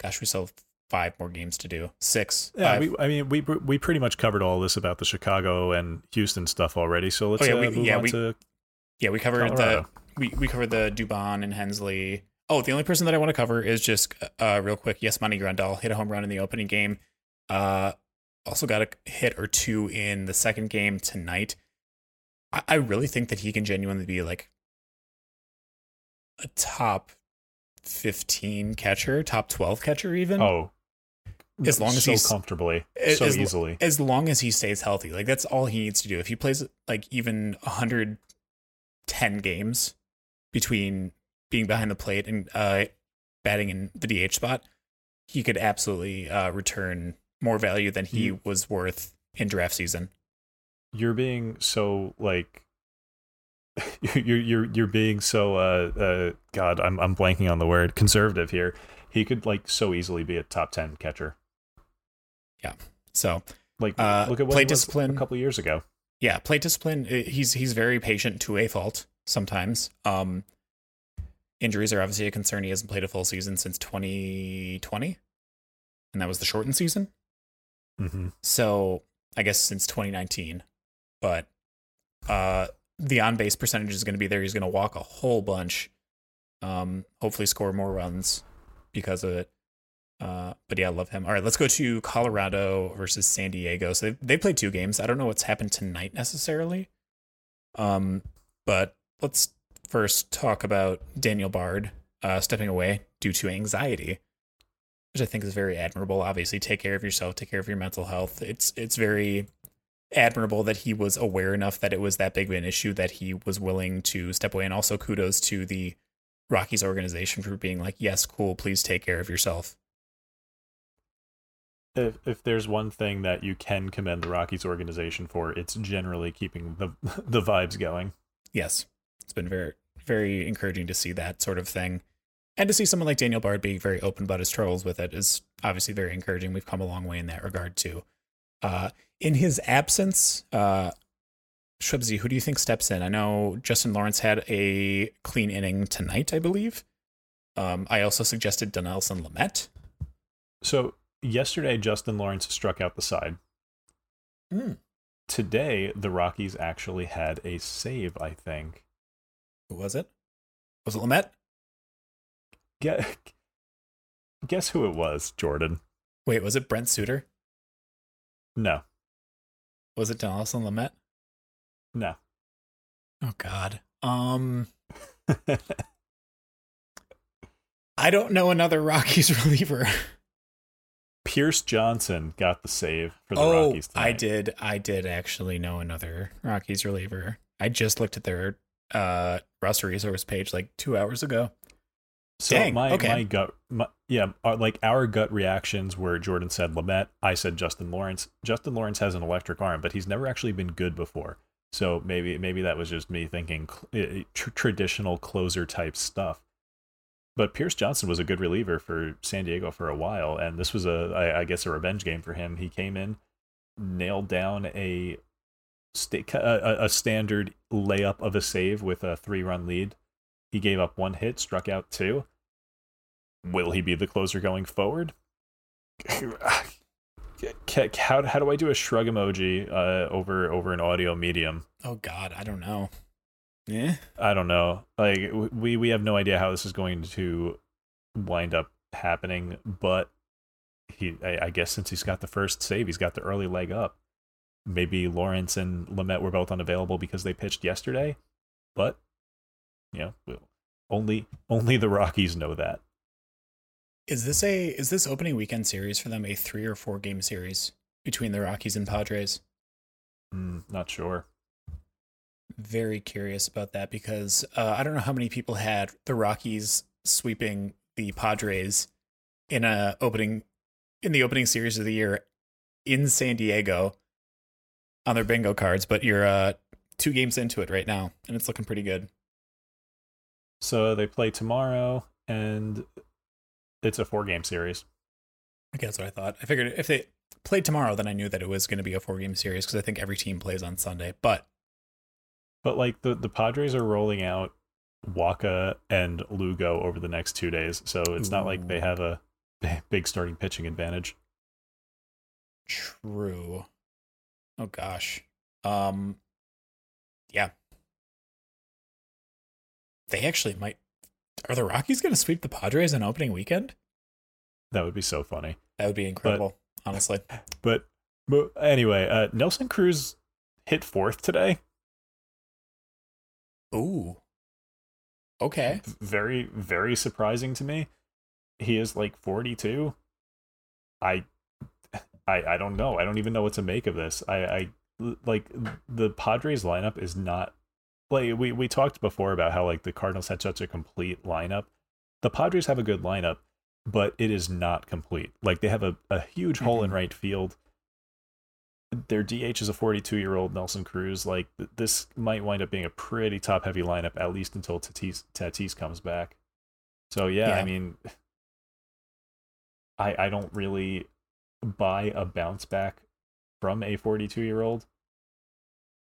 Gosh, we still have 5 more games to do. 6. Yeah, we pretty much covered all this about the Chicago and Houston stuff already. So let's move on to. Yeah, we covered Colorado. We covered the Dubon and Hensley. Oh, the only person that I want to cover is just real quick. Yasmani Grandal hit a home run in the opening game. Also got a hit or 2 in the second game tonight. I really think that he can genuinely be like a top 15 catcher, top 12 catcher even. Oh, as long as he's comfortably, so easily, as long as he stays healthy. Like, that's all he needs to do. If he plays like even 110 games between being behind the plate and batting in the DH spot, he could absolutely return more value than he was worth in draft season. You're being so like you're being so God, I'm blanking on the word, conservative here. He could like so easily be a top 10 catcher. Yeah. So like look at what plate discipline a couple years ago. Yeah, plate discipline. He's very patient to a fault sometimes. Injuries are obviously a concern. He hasn't played a full season since 2020, and that was the shortened season. Mm-hmm. So I guess since 2019, but the on-base percentage is going to be there. He's going to walk a whole bunch, hopefully score more runs because of it. But yeah, I love him. All right, let's go to Colorado versus San Diego. So they played 2 games. I don't know what's happened tonight necessarily, but let's first talk about Daniel Bard stepping away due to anxiety, which I think is very admirable. Obviously, take care of yourself, take care of your mental health. It's very admirable that he was aware enough that it was that big of an issue that he was willing to step away. And also kudos to the Rockies organization for being like, yes, cool, please take care of yourself. If there's one thing that you can commend the Rockies organization for, it's generally keeping the vibes going. Yes, it's been very, very encouraging to see that sort of thing. And to see someone like Daniel Bard being very open about his struggles with it is obviously very encouraging. We've come a long way in that regard, too. In his absence, Schwebsi, who do you think steps in? I know Justin Lawrence had a clean inning tonight, I believe. I also suggested Donelson Lamet. So yesterday, Justin Lawrence struck out the side. Today, the Rockies actually had a save, I think. Who was it? Was it Lamet? Guess who it was, Jordan. Wait, was it Brent Suter? No. Was it Donelson Lamet? No. Oh God. I don't know another Rockies reliever. Pierce Johnson got the save for the Rockies tonight. I did actually know another Rockies reliever. I just looked at their roster resource page like 2 hours ago. So our gut reactions were Jordan said Lamet. I said Justin Lawrence. Justin Lawrence has an electric arm, but he's never actually been good before. So maybe that was just me thinking traditional closer type stuff. But Pierce Johnson was a good reliever for San Diego for a while, and this was a revenge game for him. He came in, nailed down a standard layup of a save with a 3-run lead. He gave up one hit, struck out 2. Will he be the closer going forward? How do I do a shrug emoji over an audio medium? Oh God, I don't know. Yeah, I don't know. Like we have no idea how this is going to wind up happening. But I guess since he's got the first save, he's got the early leg up. Maybe Lawrence and Lamet were both unavailable because they pitched yesterday. But yeah, only the Rockies know that. Is this opening weekend series for them a 3 or 4 game series between the Rockies and Padres? Not sure. Very curious about that because I don't know how many people had the Rockies sweeping the Padres in the opening series of the year in San Diego on their bingo cards, but you're 2 games into it right now, and it's looking pretty good. So they play tomorrow, and it's a 4-game series. I guess what I thought. I figured if they played tomorrow, then I knew that it was going to be a 4-game series because I think every team plays on Sunday. But like the Padres are rolling out Waka and Lugo over the next 2 days, so it's not like they have a big starting pitching advantage. True. Oh gosh. Yeah. They actually might. Are the Rockies going to sweep the Padres on opening weekend? That would be so funny. That would be incredible, honestly. But anyway, Nelson Cruz hit 4th today. Ooh. Okay. Very, very surprising to me. He is like 42. I don't know. I don't even know what to make of this. I like the Padres lineup is not. Like we talked before about how like the Cardinals had such a complete lineup. The Padres have a good lineup, but it is not complete. Like they have a huge hole in right field. Their DH is a 42-year-old Nelson Cruz. Like this might wind up being a pretty top-heavy lineup at least until Tatis comes back. So yeah. I mean, I don't really buy a bounce back from a 42-year-old.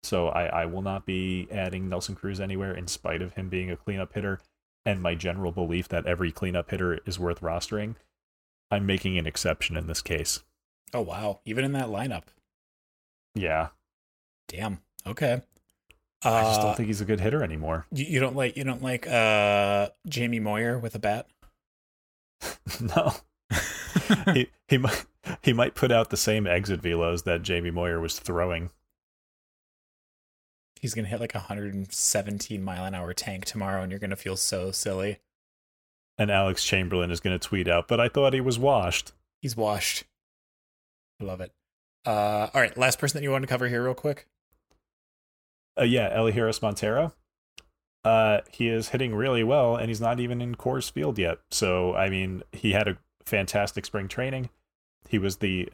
So I will not be adding Nelson Cruz anywhere in spite of him being a cleanup hitter and my general belief that every cleanup hitter is worth rostering. I'm making an exception in this case. Oh, wow. Even in that lineup. Yeah. Damn. Okay. I just don't think he's a good hitter anymore. You don't like Jamie Moyer with a bat? No. he might put out the same exit velos that Jamie Moyer was throwing. He's going to hit like 117 mile an hour tank tomorrow, and you're going to feel so silly. And Alex Chamberlain is going to tweet out, but I thought he was washed. He's washed. I love it. All right. Last person that you want to cover here real quick. Elehiros Montero. He is hitting really well, and he's not even in Coors Field yet. So, I mean, he had a fantastic spring training. He was the...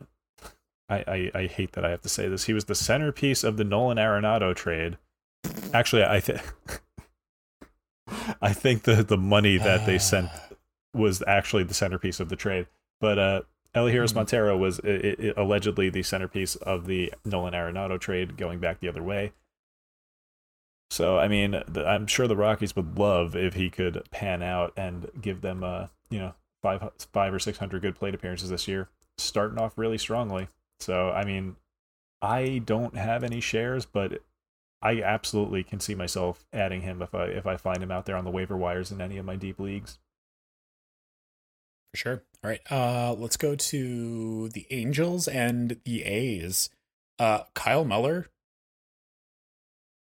I hate that I have to say this. He was the centerpiece of the Nolan Arenado trade. Actually, I think the money that they sent was actually the centerpiece of the trade. But Elehiros Montero was allegedly the centerpiece of the Nolan Arenado trade going back the other way. So, I mean, I'm sure the Rockies would love if he could pan out and give them, 500 or 600 good plate appearances this year, starting off really strongly. So, I mean, I don't have any shares, but I absolutely can see myself adding him if I find him out there on the waiver wires in any of my deep leagues. For sure. All right. Let's go to the Angels and the A's. Kyle Muller.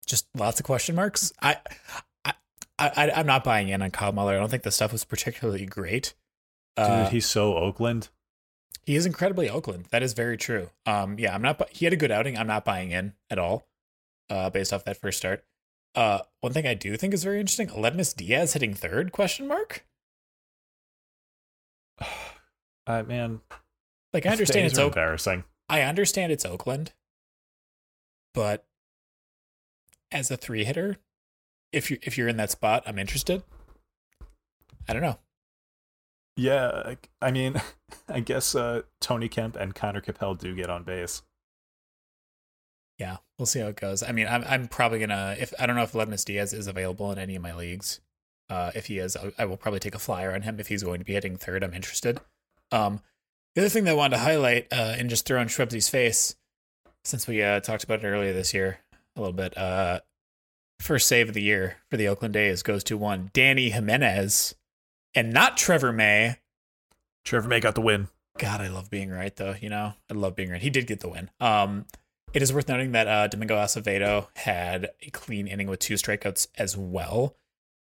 Just lots of question marks. I'm not buying in on Kyle Muller. I don't think the stuff was particularly great. Dude, he's so Oakland. He is incredibly Oakland. That is very true. He had a good outing. I'm not buying in at all, based off that first start. One thing I do think is very interesting, Aledmus Diaz hitting third, question mark? Man. Like, I understand it's embarrassing. I understand it's Oakland, but as a three hitter, if you're in that spot, I'm interested. I don't know. Yeah, I mean, I guess Tony Kemp and Connor Capel do get on base. Yeah, we'll see how it goes. I mean, I'm probably gonna, if I don't know if Aledmus Diaz is available in any of my leagues. If he is, I will probably take a flyer on him. If he's going to be hitting third, I'm interested. The other thing that I wanted to highlight and just throw in Schwebsi's face, since we talked about it earlier this year a little bit, first save of the year for the Oakland A's goes to one Danny Jimenez, and not Trevor May. Trevor May got the win. God, I love being right, though. You know, I love being right. He did get the win. It is worth noting that Domingo Acevedo had a clean inning with 2 strikeouts as well.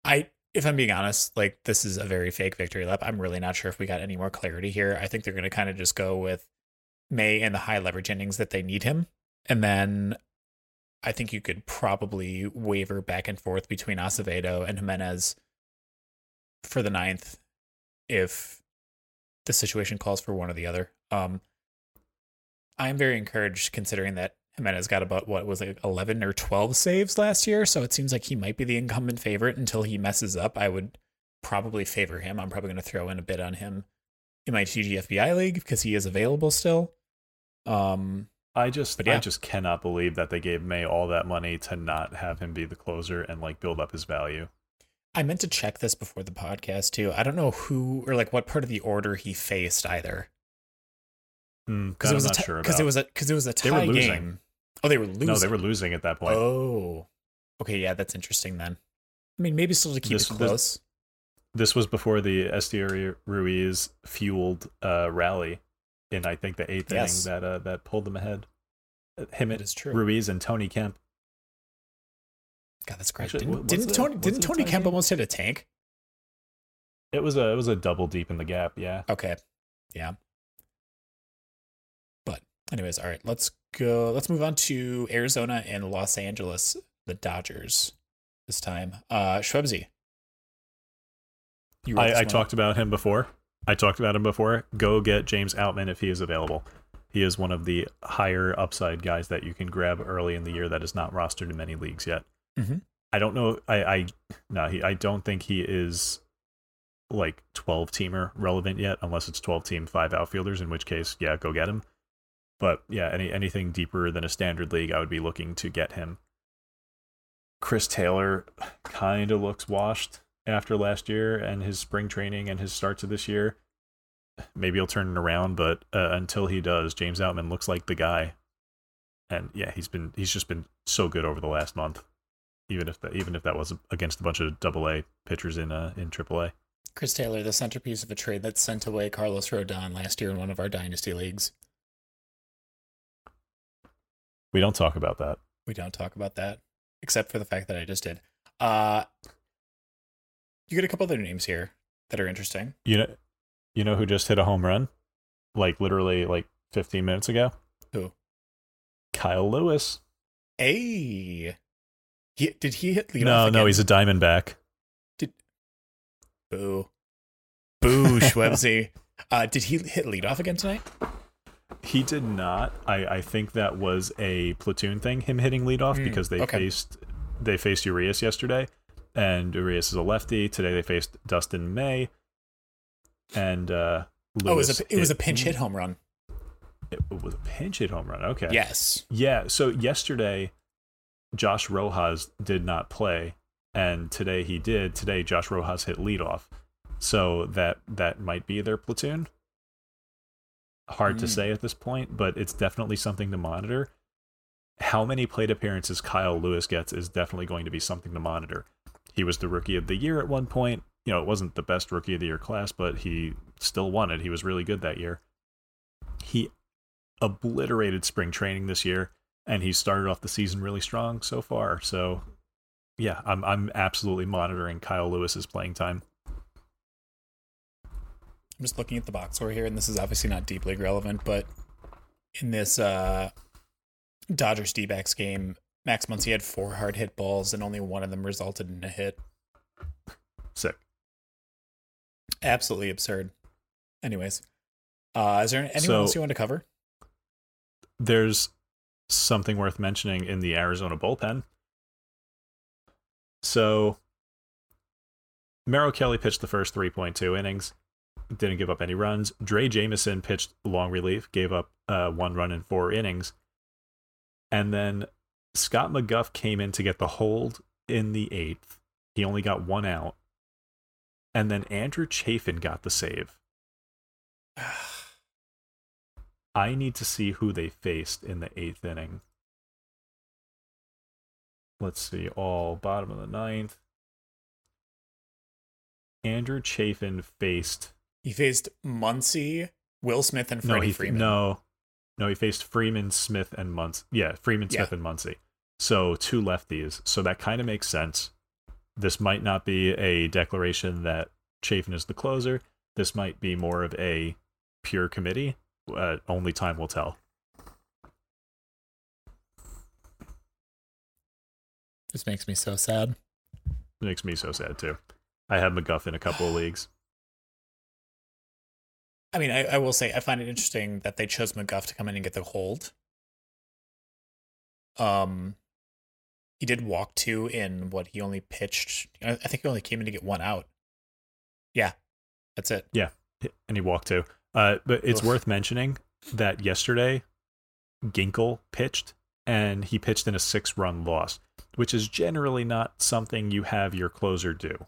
If I'm being honest, like, this is a very fake victory lap. I'm really not sure if we got any more clarity here. I think they're going to kind of just go with May and the high leverage innings that they need him. And then I think you could probably waver back and forth between Acevedo and Jimenez for the 9th if the situation calls for one or the other. I'm very encouraged considering that Jimenez got about, 11 or 12 saves last year, so it seems like he might be the incumbent favorite until he messes up. I would probably favor him. I'm probably going to throw in a bid on him in my TGFBI league because he is available still. I just cannot believe that they gave May all that money to not have him be the closer and, like, build up his value. I meant to check this before the podcast too. I don't know who or, like, what part of the order he faced either. Because it was a tie game. Oh, they were losing. No, they were losing at that point. Oh, okay. Yeah, that's interesting then. I mean, maybe still to keep it close. This was before the Estieri Ruiz fueled rally in, I think, the 8th inning that pulled them ahead. That is true. Ruiz and Tony Kemp. God, that's great. Didn't Tony Kemp almost hit a tank? It was a double deep in the gap. Yeah. Okay. Yeah. Anyways, all right, let's go. Let's move on to Arizona and Los Angeles, the Dodgers this time. Schwebsi. I talked about him before. Go get James Outman if he is available. He is one of the higher upside guys that you can grab early in the year that is not rostered in many leagues yet. Mm-hmm. I don't know. I don't think he is, like, 12-teamer relevant yet, unless it's 12-team, 5 outfielders, in which case, yeah, go get him. But yeah, anything deeper than a standard league, I would be looking to get him. Chris Taylor kind of looks washed after last year and his spring training and his starts of this year. Maybe he'll turn it around, but until he does, James Outman looks like the guy. And yeah, he's just been so good over the last month, even if that was against a bunch of AA pitchers in AAA. Chris Taylor, the centerpiece of a trade that sent away Carlos Rodon last year in one of our dynasty leagues. We don't talk about that. Except for the fact that I just did. You get a couple other names here that are interesting. You know who just hit a home run? Like, literally, like, 15 minutes ago? Who? Kyle Lewis. Hey! Did he hit leadoff? No, he's a Diamondback. Boo, Schwebsi. Did he hit leadoff again tonight? He did not. I think that was a platoon thing, him hitting leadoff, because they faced Urias yesterday, and Urias is a lefty. Today they faced Dustin May, and Lewis. It was a pinch hit home run. It was a pinch hit home run. Okay. Yes. Yeah. So yesterday, Josh Rojas did not play, and today he did. Today Josh Rojas hit leadoff, so that might be their platoon. Hard to say at this point, but it's definitely something to monitor. How many plate appearances Kyle Lewis gets is definitely going to be something to monitor. He was the rookie of the year at one point. You know, it wasn't the best rookie of the year class, but he still won it. He was really good that year. He obliterated spring training this year, and he started off the season really strong so far. So, yeah, I'm absolutely monitoring Kyle Lewis's playing time. I'm just looking at the box score here, and this is obviously not deep league relevant, but in this Dodgers D-backs game, Max Muncy had 4 hard hit balls, and only one of them resulted in a hit. Sick. Absolutely absurd. Anyways, is there anyone else you want to cover? There's something worth mentioning in the Arizona bullpen. So, Merrill Kelly pitched the first 3.2 innings, didn't give up any runs. Dre Jameson pitched long relief, gave up 1 run in 4 innings. And then Scott McGuff came in to get the hold in the 8th. He only got 1 out. And then Andrew Chafin got the save. I need to see who they faced in the 8th inning. Let's see, all bottom of the 9th. Andrew Chafin faced... He faced Muncy, Will Smith, and Freddie Freeman. No, he faced Freeman, Smith, and Muncy. Yeah, Freeman, Smith, and Muncy. So 2 lefties. So that kind of makes sense. This might not be a declaration that Chafin is the closer. This might be more of a pure committee. Only time will tell. This makes me so sad. It makes me so sad, too. I have McGuff in a couple of leagues. I mean, I will say I find it interesting that they chose McGuff to come in and get the hold. He did walk 2 in what he only pitched. I think he only came in to get 1 out. Yeah, that's it. Yeah, and he walked 2. But it's worth mentioning that yesterday Ginkel pitched, and he pitched in a 6-run loss, which is generally not something you have your closer do.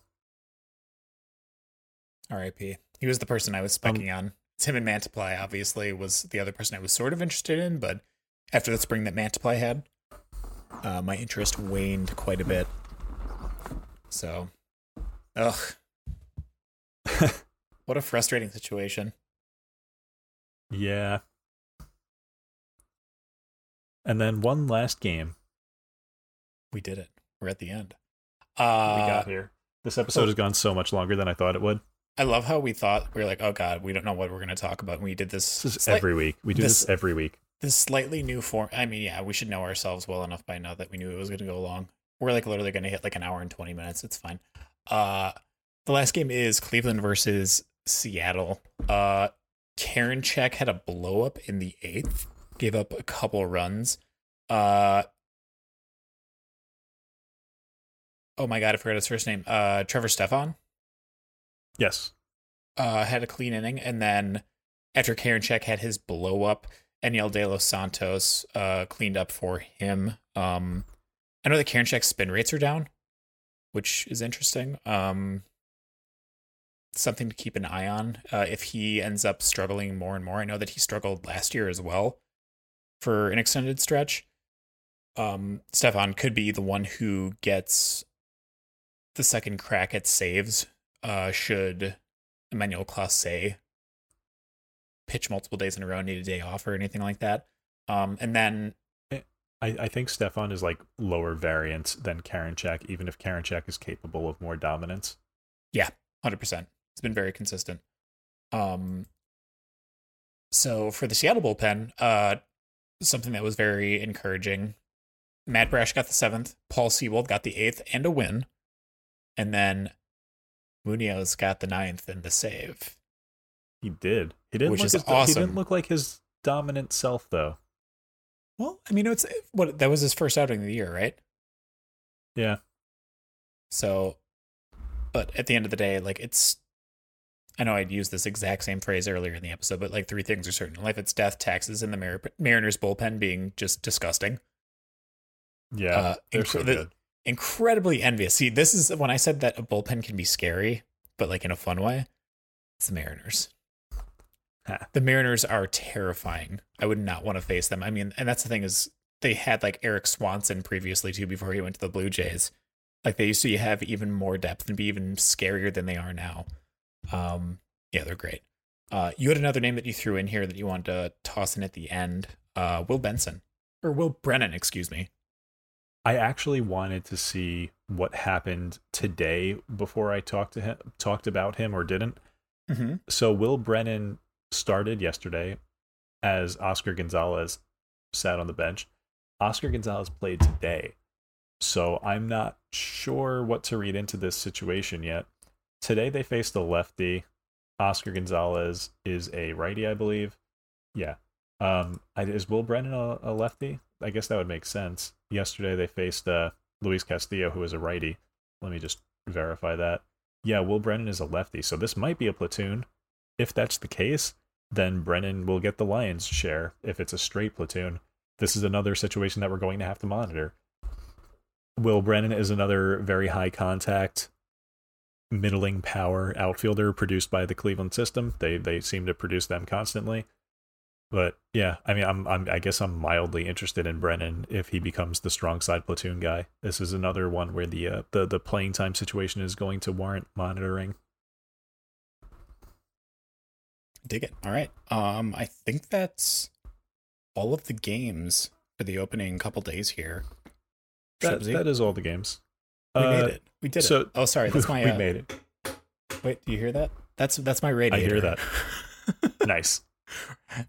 R.I.P. He was the person I was specking on. It's him and Mantiply, obviously, was the other person I was sort of interested in, but after the spring that Mantiply had, my interest waned quite a bit. So, what a frustrating situation. Yeah. And then one last game. We did it. We're at the end. We got here. This episode has gone so much longer than I thought it would. I love how we thought, we were like, oh God, we don't know what we're going to talk about. And we did this every week. This slightly new form. I mean, yeah, we should know ourselves well enough by now that we knew it was going to go long. We're like literally going to hit like an hour and 20 minutes. It's fine. The last game is Cleveland versus Seattle. Karinchak had a blow up in the 8th, gave up a couple runs. Oh my God, I forgot his first name. Trevor Stephan. Yes. Had a clean inning, and then after Karinchak had his blow up, Eniel De Los Santos cleaned up for him. I know that Karinchak's spin rates are down, which is interesting. Something to keep an eye on if he ends up struggling more and more. I know that he struggled last year as well for an extended stretch. Stefan could be the one who gets the second crack at saves should Emmanuel Clase pitch multiple days in a row, need a day off or anything like that. And then I think Stefan is like lower variance than Karinchak, even if Karinchak is capable of more dominance. Yeah, 100%. It's been very consistent. So for the Seattle bullpen, something that was very encouraging, Matt Brash got the 7th, Paul Sewald got the 8th and a win, and then Munoz got the 9th and the save. He did. He didn't look like his dominant self, though. Well, I mean, that was his first outing of the year, right? Yeah. So, but at the end of the day, like I know I'd used this exact same phrase earlier in the episode, but like 3 things are certain in life. It's death, taxes, and the Mariners bullpen being just disgusting. Yeah, incredibly envious. See, this is when I said that a bullpen can be scary, but like in a fun way. It's the Mariners. The Mariners are terrifying. I would not want to face them. I mean, and that's the thing is they had like Eric Swanson previously too before he went to the Blue Jays. Like they used to have even more depth and be even scarier than they are now. Yeah, they're great. You had another name that you threw in here that you wanted to toss in at the end. Will Brennan, excuse me. I actually wanted to see what happened today before I talked about him or didn't. Mm-hmm. So Will Brennan started yesterday as Oscar Gonzalez sat on the bench. Oscar Gonzalez played today. So I'm not sure what to read into this situation yet. Today they faced a lefty. Oscar Gonzalez is a righty, I believe. Yeah. Is Will Brennan a lefty? I guess that would make sense. Yesterday they faced Luis Castillo, who is a righty. Let me just verify that. Yeah, Will Brennan is a lefty, so this might be a platoon. If that's the case, then Brennan will get the lion's share if it's a straight platoon. This is another situation that we're going to have to monitor. Will Brennan is another very high contact, middling power outfielder produced by the Cleveland system. They seem to produce them constantly. But yeah, I mean, I guess I'm mildly interested in Brennan if he becomes the strong side platoon guy. This is another one where the playing time situation is going to warrant monitoring. Dig it. All right. I think that's all of the games for the opening couple days here. That is all the games. We made it. We did it. Oh, sorry. That's my. We made it. Wait, do you hear that? That's my radiator. I hear that. Nice.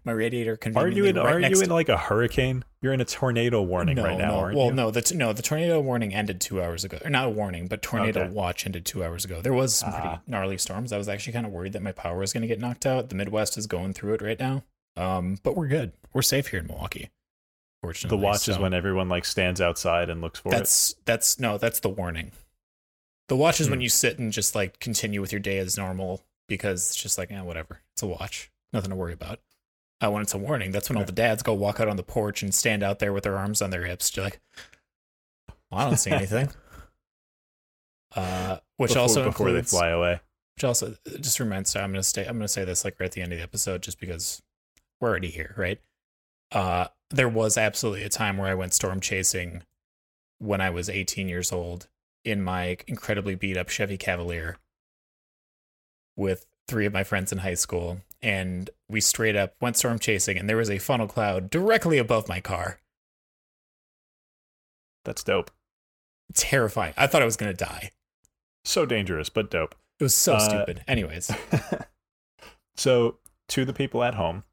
My radiator conveniently Are you in like a hurricane? You're in a tornado warning right now, aren't you? Well, the tornado warning ended 2 hours ago. Or not a warning, but tornado watch ended 2 hours ago. There was some pretty gnarly storms. I was actually kind of worried that my power was going to get knocked out. The Midwest is going through it right now. But we're good. We're safe here in Milwaukee. Fortunately, the watch is when everyone like stands outside and looks for it. That's the warning. The watch is when you sit and just like continue with your day as normal because it's just like, whatever. It's a watch. Nothing to worry about. When it's a warning, that's when all the dads go walk out on the porch and stand out there with their arms on their hips. You're like, well, I don't see anything. Before they fly away. Which also just reminds me, I'm gonna say this like right at the end of the episode, just because we're already here, right? There was absolutely a time where I went storm chasing when I was 18 years old in my incredibly beat up Chevy Cavalier with three of my friends in high school. And we straight up went storm chasing, and there was a funnel cloud directly above my car. That's dope. Terrifying. I thought I was going to die. So dangerous, but dope. It was so stupid. Anyways. So, to the people at home,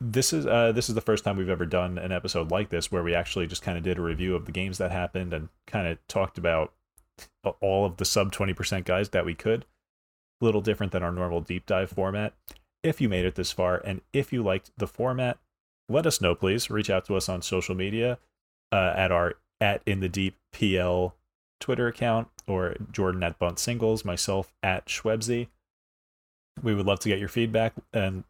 this is the first time we've ever done an episode like this, where we actually just kind of did a review of the games that happened and kind of talked about all of the sub 20% guys that we could. Little different than our normal deep dive format. If you made it this far and if you liked the format, let us know, please. Reach out to us on social media at In the Deep PL Twitter account, or Jordan at Bunt Singles, myself at Schwebsi. We would love to get your feedback, and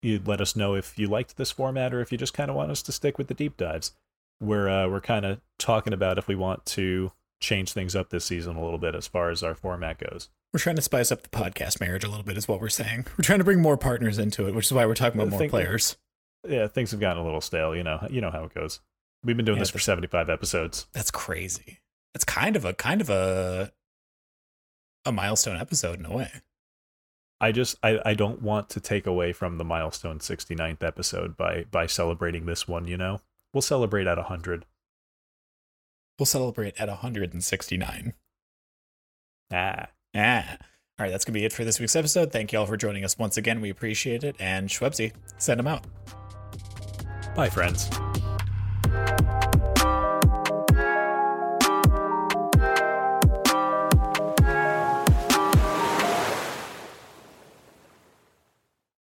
you'd let us know if you liked this format or if you just kind of want us to stick with the deep dives. We're kind of talking about if we want to change things up this season a little bit as far as our format goes. We're trying to spice up the podcast marriage a little bit is what we're saying. We're trying to bring more partners into it, which is why we're talking about more players. Yeah, things have gotten a little stale. You know how it goes. We've been doing this for 75 episodes. That's crazy. That's kind of a milestone episode in a way. I don't want to take away from the milestone 69th episode by celebrating this one, you know? We'll celebrate at 100. We'll celebrate at 169. All right, that's going to be it for this week's episode. Thank you all for joining us once again. We appreciate it. And Schwebsi, send them out. Bye, friends.